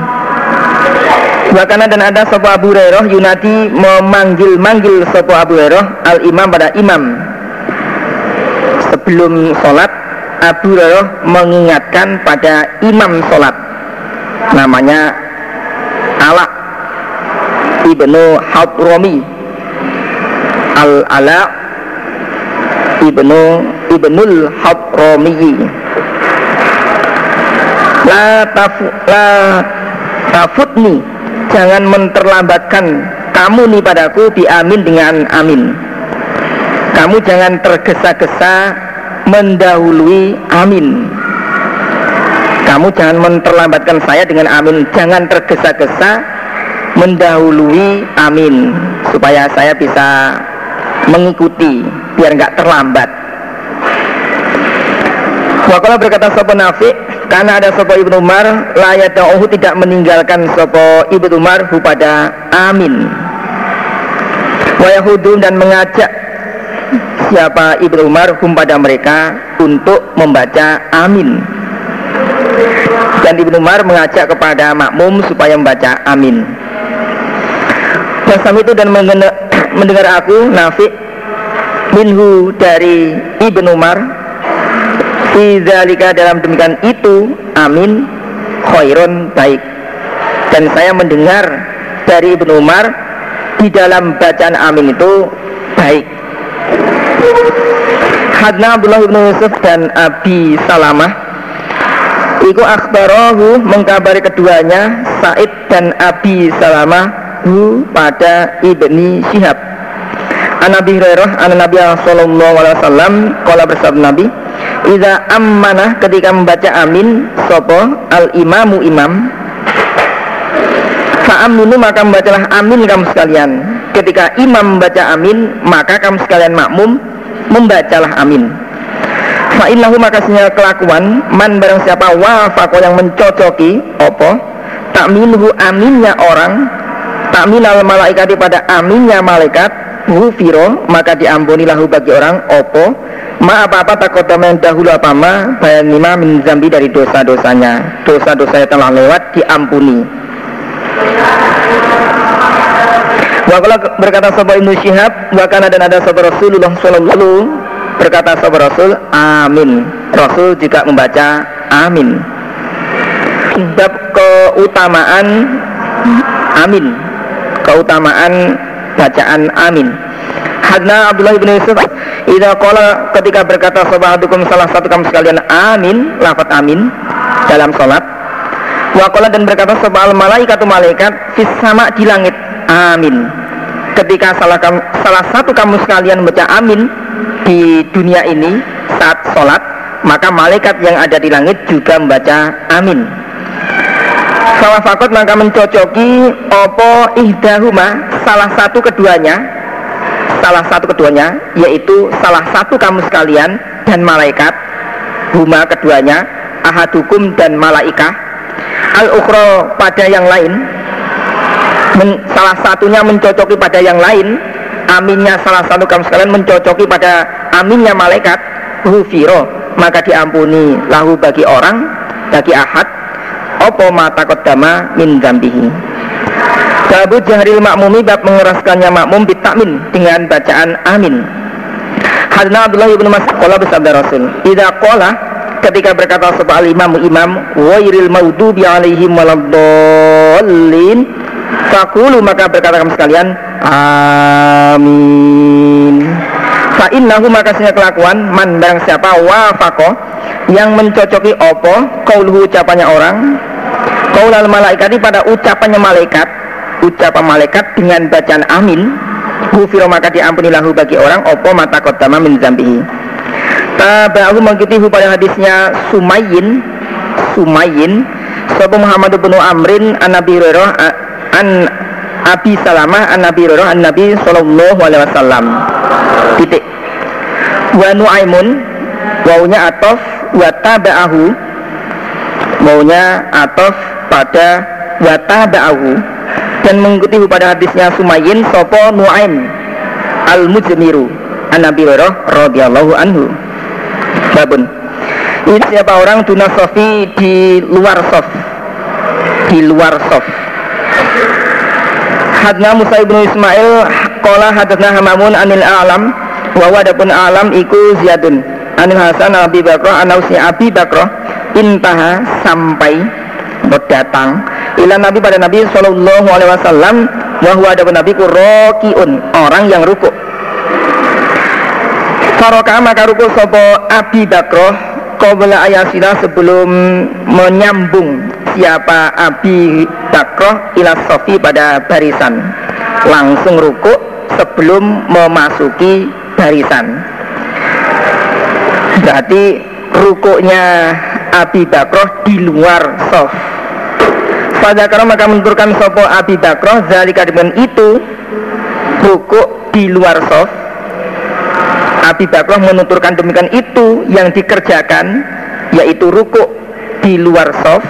Bahkan dan ada sopo Abu Hurairah yunadi memanggil-manggil sopo Abu Hurairah al-imam pada imam. Sebelum sholat Abu Hurairah mengingatkan pada imam sholat, namanya Ala Ibnu Hadrami Al-Ala Ibnu Ibnul Hadrami. La tafu, la tafutni, jangan menterlambatkan kamu nih padaku bi amin dengan amin. Kamu jangan tergesa-gesa mendahului amin. Kamu jangan menterlambatkan saya dengan amin. Jangan tergesa-gesa mendahului amin, supaya saya bisa mengikuti, biar nggak terlambat. Wakala berkata sopo Nafi' karena ada sopo Ibnu Umar layat da'uhu tidak meninggalkan sopo Ibnu Umar pada amin. Wayahudun dan mengajak siapa Ibnu Umar pada mereka untuk membaca amin. Dan Ibnu Umar mengajak kepada makmum supaya membaca amin. Bersama itu dan mendengar aku Nafi' minhu dari Ibnu Umar Izalika dalam demikian itu amin khairun baik. Dan saya mendengar dari Ibnu Umar di dalam bacaan amin itu baik. Hadna Abdullah bin Yusuf dan Abi Salamah iku akhbarahu mengkabari keduanya Said dan Abi Salamah hu pada Ibni Syihab an Abi Hurairah an Nabi sallallahu alaihi wasallam qala bersabda Nabi idza amanah ketika membaca amin sopo al imamu imam fa aminu maka membacalah amin kamu sekalian. Ketika imam membaca amin maka kamu sekalian makmum membacalah amin. Fa innahu maka senyal kelakuan man barang siapa wafaqo yang mencocoki opo takminuhu aminnya orang takminal malaikat pada aminnya malaikat hufiro maka diampunilahu bagi orang opo ma apa-apa takutama yang dahulu apama bayanima min zambi dari dosa-dosanya. Dosa-dosanya telah lewat diampuni. Wakala berkata sahabat Ibnu Syihab wakana dan ada sahabat Rasulullah sallallahu berkata sahabat Rasul amin. Rasul juga membaca amin. Bab keutamaan amin, keutamaan bacaan amin. Hadna Abdullah bin Yusuf idza qala ketika berkata sahabadukum salah satu kamu sekalian amin lafaz amin dalam salat. Wa qala dan berkata sahabat malaikatu malaikat fis sama di langit amin. ketika salah, kamu, salah satu kamu sekalian baca amin di dunia ini saat sholat, maka malaikat yang ada di langit juga membaca amin. Fawafakot, maka mencocoki opo ihdahuma, salah satu keduanya, salah satu keduanya, yaitu salah satu kamu sekalian dan malaikat, huma keduanya, ahadukum dan malaikah, al-ukhro pada yang lain. Men, salah satunya mencocoki pada yang lain, aminnya salah satu kamu sekalian mencocoki pada aminnya malaikat, hufiro, maka diampuni lahu bagi orang, bagi ahad, opo mata kodama min dambihi. Babu jahril makmumi, bab mengeraskannya makmum bitakmin dengan bacaan amin. Hadna Abdullah ibn Mas'ud qala bersabda Rasul, idza qala ketika berkata sapa imam imam wairil maghdubi alaihim waladdallin, faqulu maka berkata kamu sekalian amin. Fa innahu maka sesungguhnya kelakuan man barang siapa wafaqo yang mencocoki opo kauluhu ucapannya orang, kaulal malaikati pada ucapannya malaikat, ucapan malaikat dengan bacaan amin, hufiro maka diampuni lahu bagi orang opo mata kodama min zambihi. Tabahu mengikuti pada hadisnya Sumayyin Sumayyin sahabat Muhammad bin Amrin an Nabi Hurairah an Abi Salamah an Nabi Hurairah an Nabi sallallahu alaihi wasallam titik wa nu'aimun, wawunya atof wataba'ahu, wawunya atof pada wataba'ahu, dan mengikuti pada hadisnya Sumayyin sopo Nu'aim al-Mujmiru an Nabi Hurairah radhiyallahu anhu. Babun ini siapa orang dunas sofi di luar sof, di luar sof. Hadna Musa ibn Ismail qala hadatna Hamamun anil A'lam wa wadapun A'lam iku Ziyadun anil Hasan Abi Bakrah anausi Abi Bakrah intaha sampai berdatang ila Nabi pada Nabi sallallahu alaihi wasallam wa huwa adapun Nabi ku rakiun, orang yang rukuk. Faraka maka rukuk sapa Abi Bakrah qabla ayasina, sebelum menyambung siapa Abi Bakrah ila sofi pada barisan, langsung rukuk sebelum memasuki barisan. Berarti rukuknya Abi Bakrah di luar sof. Fadzakara maka menuturkan sopo Abi Bakrah zalika dengan itu rukuk di luar sof. Abi Bakrah menuturkan demikian itu yang dikerjakan, yaitu rukuk di luar sof,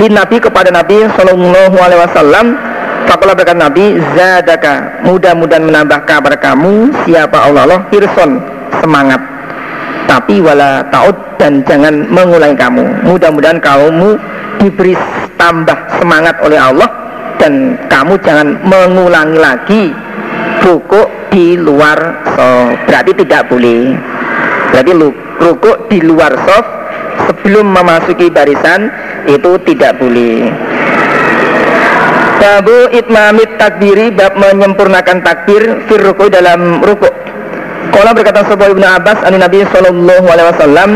li Nabi kepada Nabi sallallahu alaihi wasallam. Faqala berkata Nabi, zadaka, mudah-mudahan menambahkan kepada kamu siapa Allah Allah hirson, semangat, tapi wala ta'ud, dan jangan mengulangi kamu. Mudah-mudahan kamu diberi tambah semangat oleh Allah, dan kamu jangan mengulangi lagi rukuk di luar sof. Berarti tidak boleh, berarti rukuk di luar sof sebelum memasuki barisan itu tidak boleh. Babu itmamit takbiri, bab menyempurnakan takbir fir rukuk dalam rukuk. Qala berkata sahabat Ibnu Abbas an Nabi sallallahu alaihi wasallam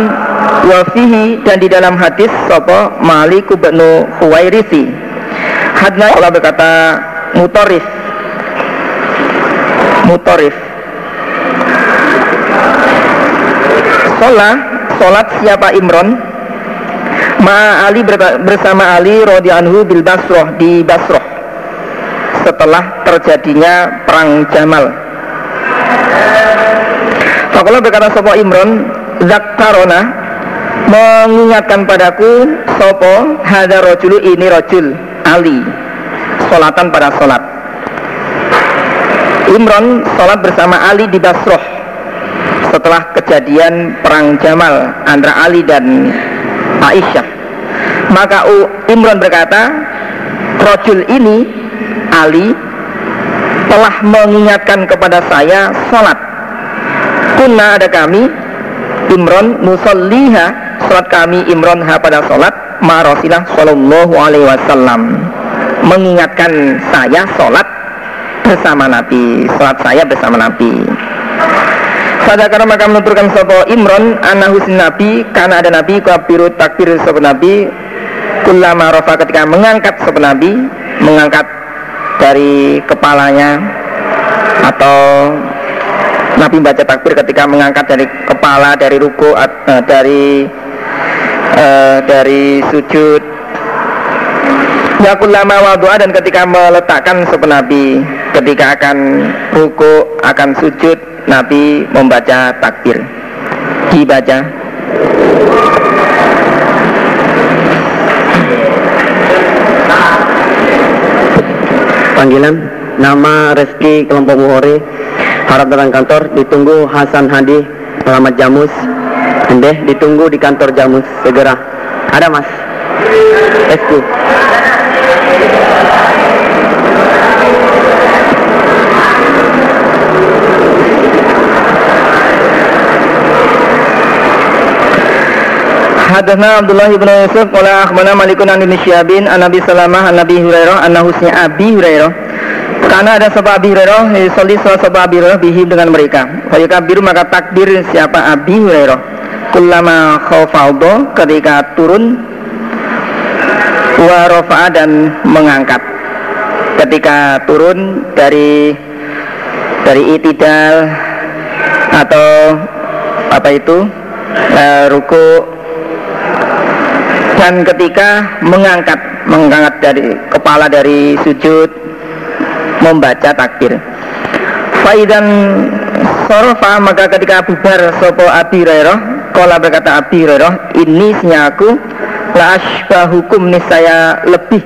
wa fihi, dan di dalam hadis sapa Malik bin Khuwairisi. Hadna qala berkata Mutarif Mutarif Salat salat siapa Imron Ma Ali bersama Ali radhiyallahu anhu bil Basrah di Basrah setelah terjadinya perang Jamal. Kalau berkata sopo Imron, zakarona, mengingatkan padaku sopo hada rojul, ini rojul Ali, solatan pada solat. Imron solat bersama Ali di Basroh setelah kejadian perang Jamal antara Ali dan Aisyah. Maka Imron berkata, rojul ini Ali telah mengingatkan kepada saya solat. Kunna ada kami Imron nusalliha, salat kami Imron ha pada salat ma Rasulullah sallallahu alaihi wasallam, mengingatkan saya salat bersama Nabi, salat saya bersama Nabi. Sadakara maka menuturkan sapa Imron ana husin Nabi, karena ada Nabi kabiru takbir sapa Nabi kullama rafa, ketika mengangkat sapa Nabi, mengangkat dari kepalanya atau Nabi baca takbir ketika mengangkat dari kepala, dari ruku, uh, dari uh, dari sujud. Ya kullama wadu'a, dan ketika meletakkan sep Nabi, ketika akan ruku, akan sujud, Nabi membaca takbir. Dibaca panggilan nama Reski kelompok Bukhari, harap datang kantor, ditunggu Hasan Hadi, alamat Jamus, deh ditunggu di kantor Jamus segera. Ada Mas Reski. Hadatsana Abdullah bin Yusuf qala akhbarana Malik an Syihab an Abi Salamah an Abi Hurairah an husni Abi Hurairah karena ada sebab Abi Hurairah yusolli salat Abi Hurairah bihim dengan mereka. Fa yakbiru, maka takbir siapa Abi Hurairah. Kullama khafadha, ketika turun, wa rafa'a, dan mengangkat ketika turun dari dari itidal atau apa itu uh, ruku, dan ketika mengangkat mengangkat dari kepala dari sujud membaca takbir. Faidan sorofa, maka ketika bubar sopo Abi Hurairah, qala berkata Abi Hurairah, ini senyaku la asbahukum, nih saya lebih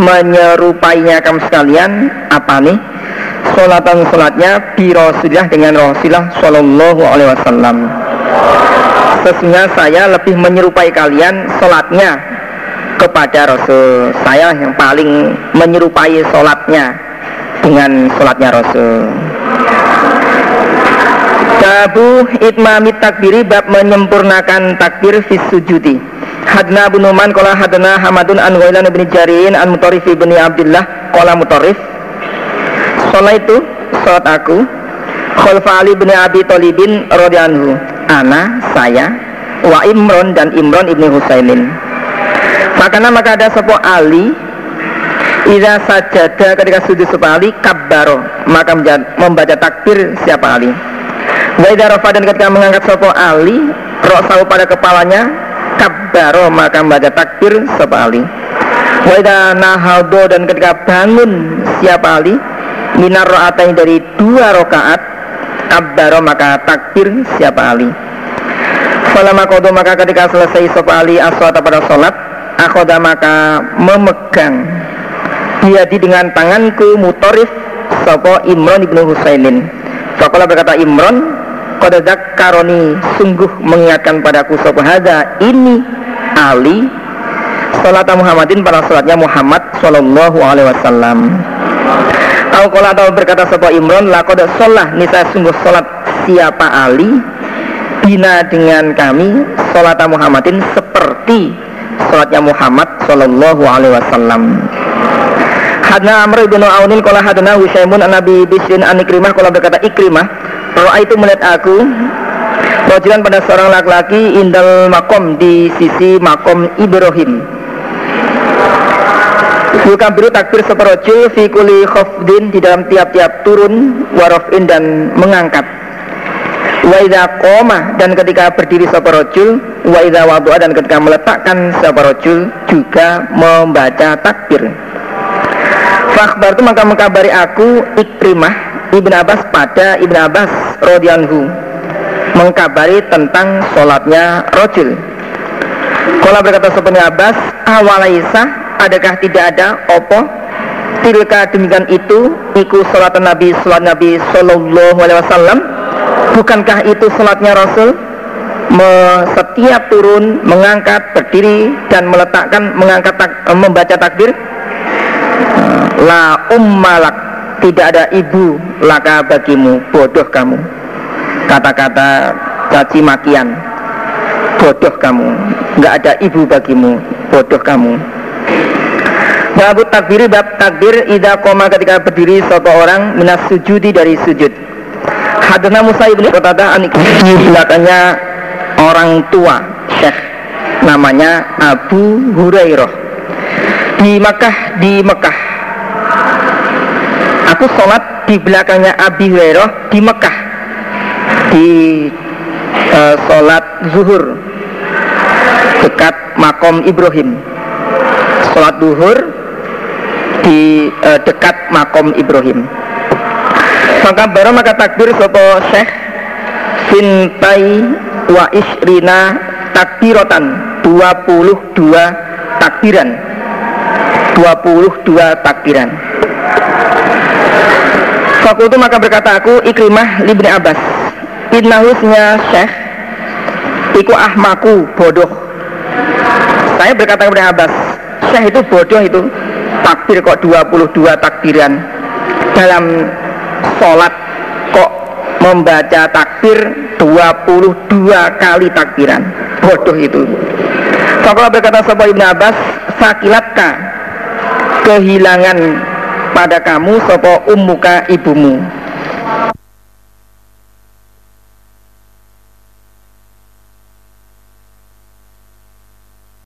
menyerupainya kamu sekalian. Apa nih? Sholatan, sholatnya bi Rasulillah, dengan Rasulullah sallallahu alaihi wasallam. Sesungguhnya saya lebih menyerupai kalian sholatnya kepada Rasul. Saya yang paling menyerupai sholatnya dengan sholatnya Rasul. Babu itmami takbiri, bab menyempurnakan takbir fi sujudi. Hadna bin Numan qala hadna Hamadun an Ghailan bin Jari'in an Mutarrif bin Abdullah qala Mutarrif, sholaitu, sholat aku, khalfa Ali bin Abi Thalibin radhiyallahu, ana, saya, wa Imron, dan Imron ibni Husainin. Makanya maka ada sepo Ali, idza sajada, ketika sujud sepo Ali, kabbaro, maka membaca takbir siapa Ali. Wa idza rafa, dan ketika mengangkat sepo Ali, roksahu, pada kepalanya, kabbaro, maka membaca takbir sepo Ali. Wa idza nahado, dan ketika bangun siapa Ali, minar ro'atain, dari dua rokaat, kabbaro, maka takbir siapa Ali. Falamma qada, maka ketika selesai siapa Ali as-salata pada salat, akhadha, maka memegang, biadi, dengan tanganku, Mutarrif sapa Imran ibnu Husainin. Faqala, berkata Imran, qad dzakkarani, sungguh mengingatkan padaku sapa hada ini Ali salat Muhammadin, pada salatnya Muhammad sallallahu alaihi wasallam. Atau kalau atau berkata sapa Imron, laqad sholah, ini saya sungguh sholat siapa Ali bina, dengan kami, sholat Muhammadin, seperti sholatnya Muhammad sallallahu alaihi wasallam. Hadna Amr bin Aunin qala hadna Husaimun an Nabi Bisrin an Ikrimah qala berkata Ikrimah, roa itu melihat aku rojulan, pada seorang laki-laki, indal makom, di sisi makom Ibrahim. Yukabiru, takbir seperojul, fi kulli khafdin, di dalam tiap-tiap turun, warofin, dan mengangkat. Wa idza qoma, dan ketika berdiri seperojul, wa idza wadu'a, dan ketika meletakkan seperojul, juga membaca takbir. Fakhbar itu, maka mengkabari aku Ikrimah Ibn Abbas, pada Ibn Abbas radhiyallahu, mengkabari tentang sholatnya rojul. Kalau berkata sebenarnya Abbas, awalaisah, adakah tidak ada opo tilka, demikian itu, iku sholat Nabi, sholat Nabi sallallahu alaihi wasallam, bukankah itu sholatnya Rasul? Me, setiap turun, mengangkat, berdiri, dan meletakkan, mengangkat tak, membaca takbir. La ummalak, tidak ada ibu laka bagimu, bodoh kamu, kata-kata caci makian, bodoh kamu, nggak ada ibu bagimu, bodoh kamu. Babu takbir, bab takbir idza qoma, ketika berdiri satu orang, minas sujudi, dari sujud. Hadana Musa ibn Qatadah an Ikrimah, katanya orang tua Syekh namanya Abu Hurairah, di Mekah, di Mekah aku sholat di belakangnya Abi Hurairah di Mekah di uh, sholat zuhur dekat makom Ibrahim, sholat zuhur di uh, dekat makom Ibrahim. Maka baru maka takbir sopo Syekh sintai wa isrina takbirotan, dua puluh dua takbiran, dua puluh dua takbiran. Fakultu maka berkata aku Ikrimah Ibn Abbas, innahusnya Syekh iku ahmaku, bodoh. Saya berkata kepada Abbas, Syekh itu bodoh itu, takbir kok dua puluh dua takbiran, dalam sholat kok membaca takbir dua puluh dua kali takbiran, bodoh itu. Fakultu berkata sopo Ibn Abbas, sakilatka, kehilangan pada kamu sopo ummuka, ibumu.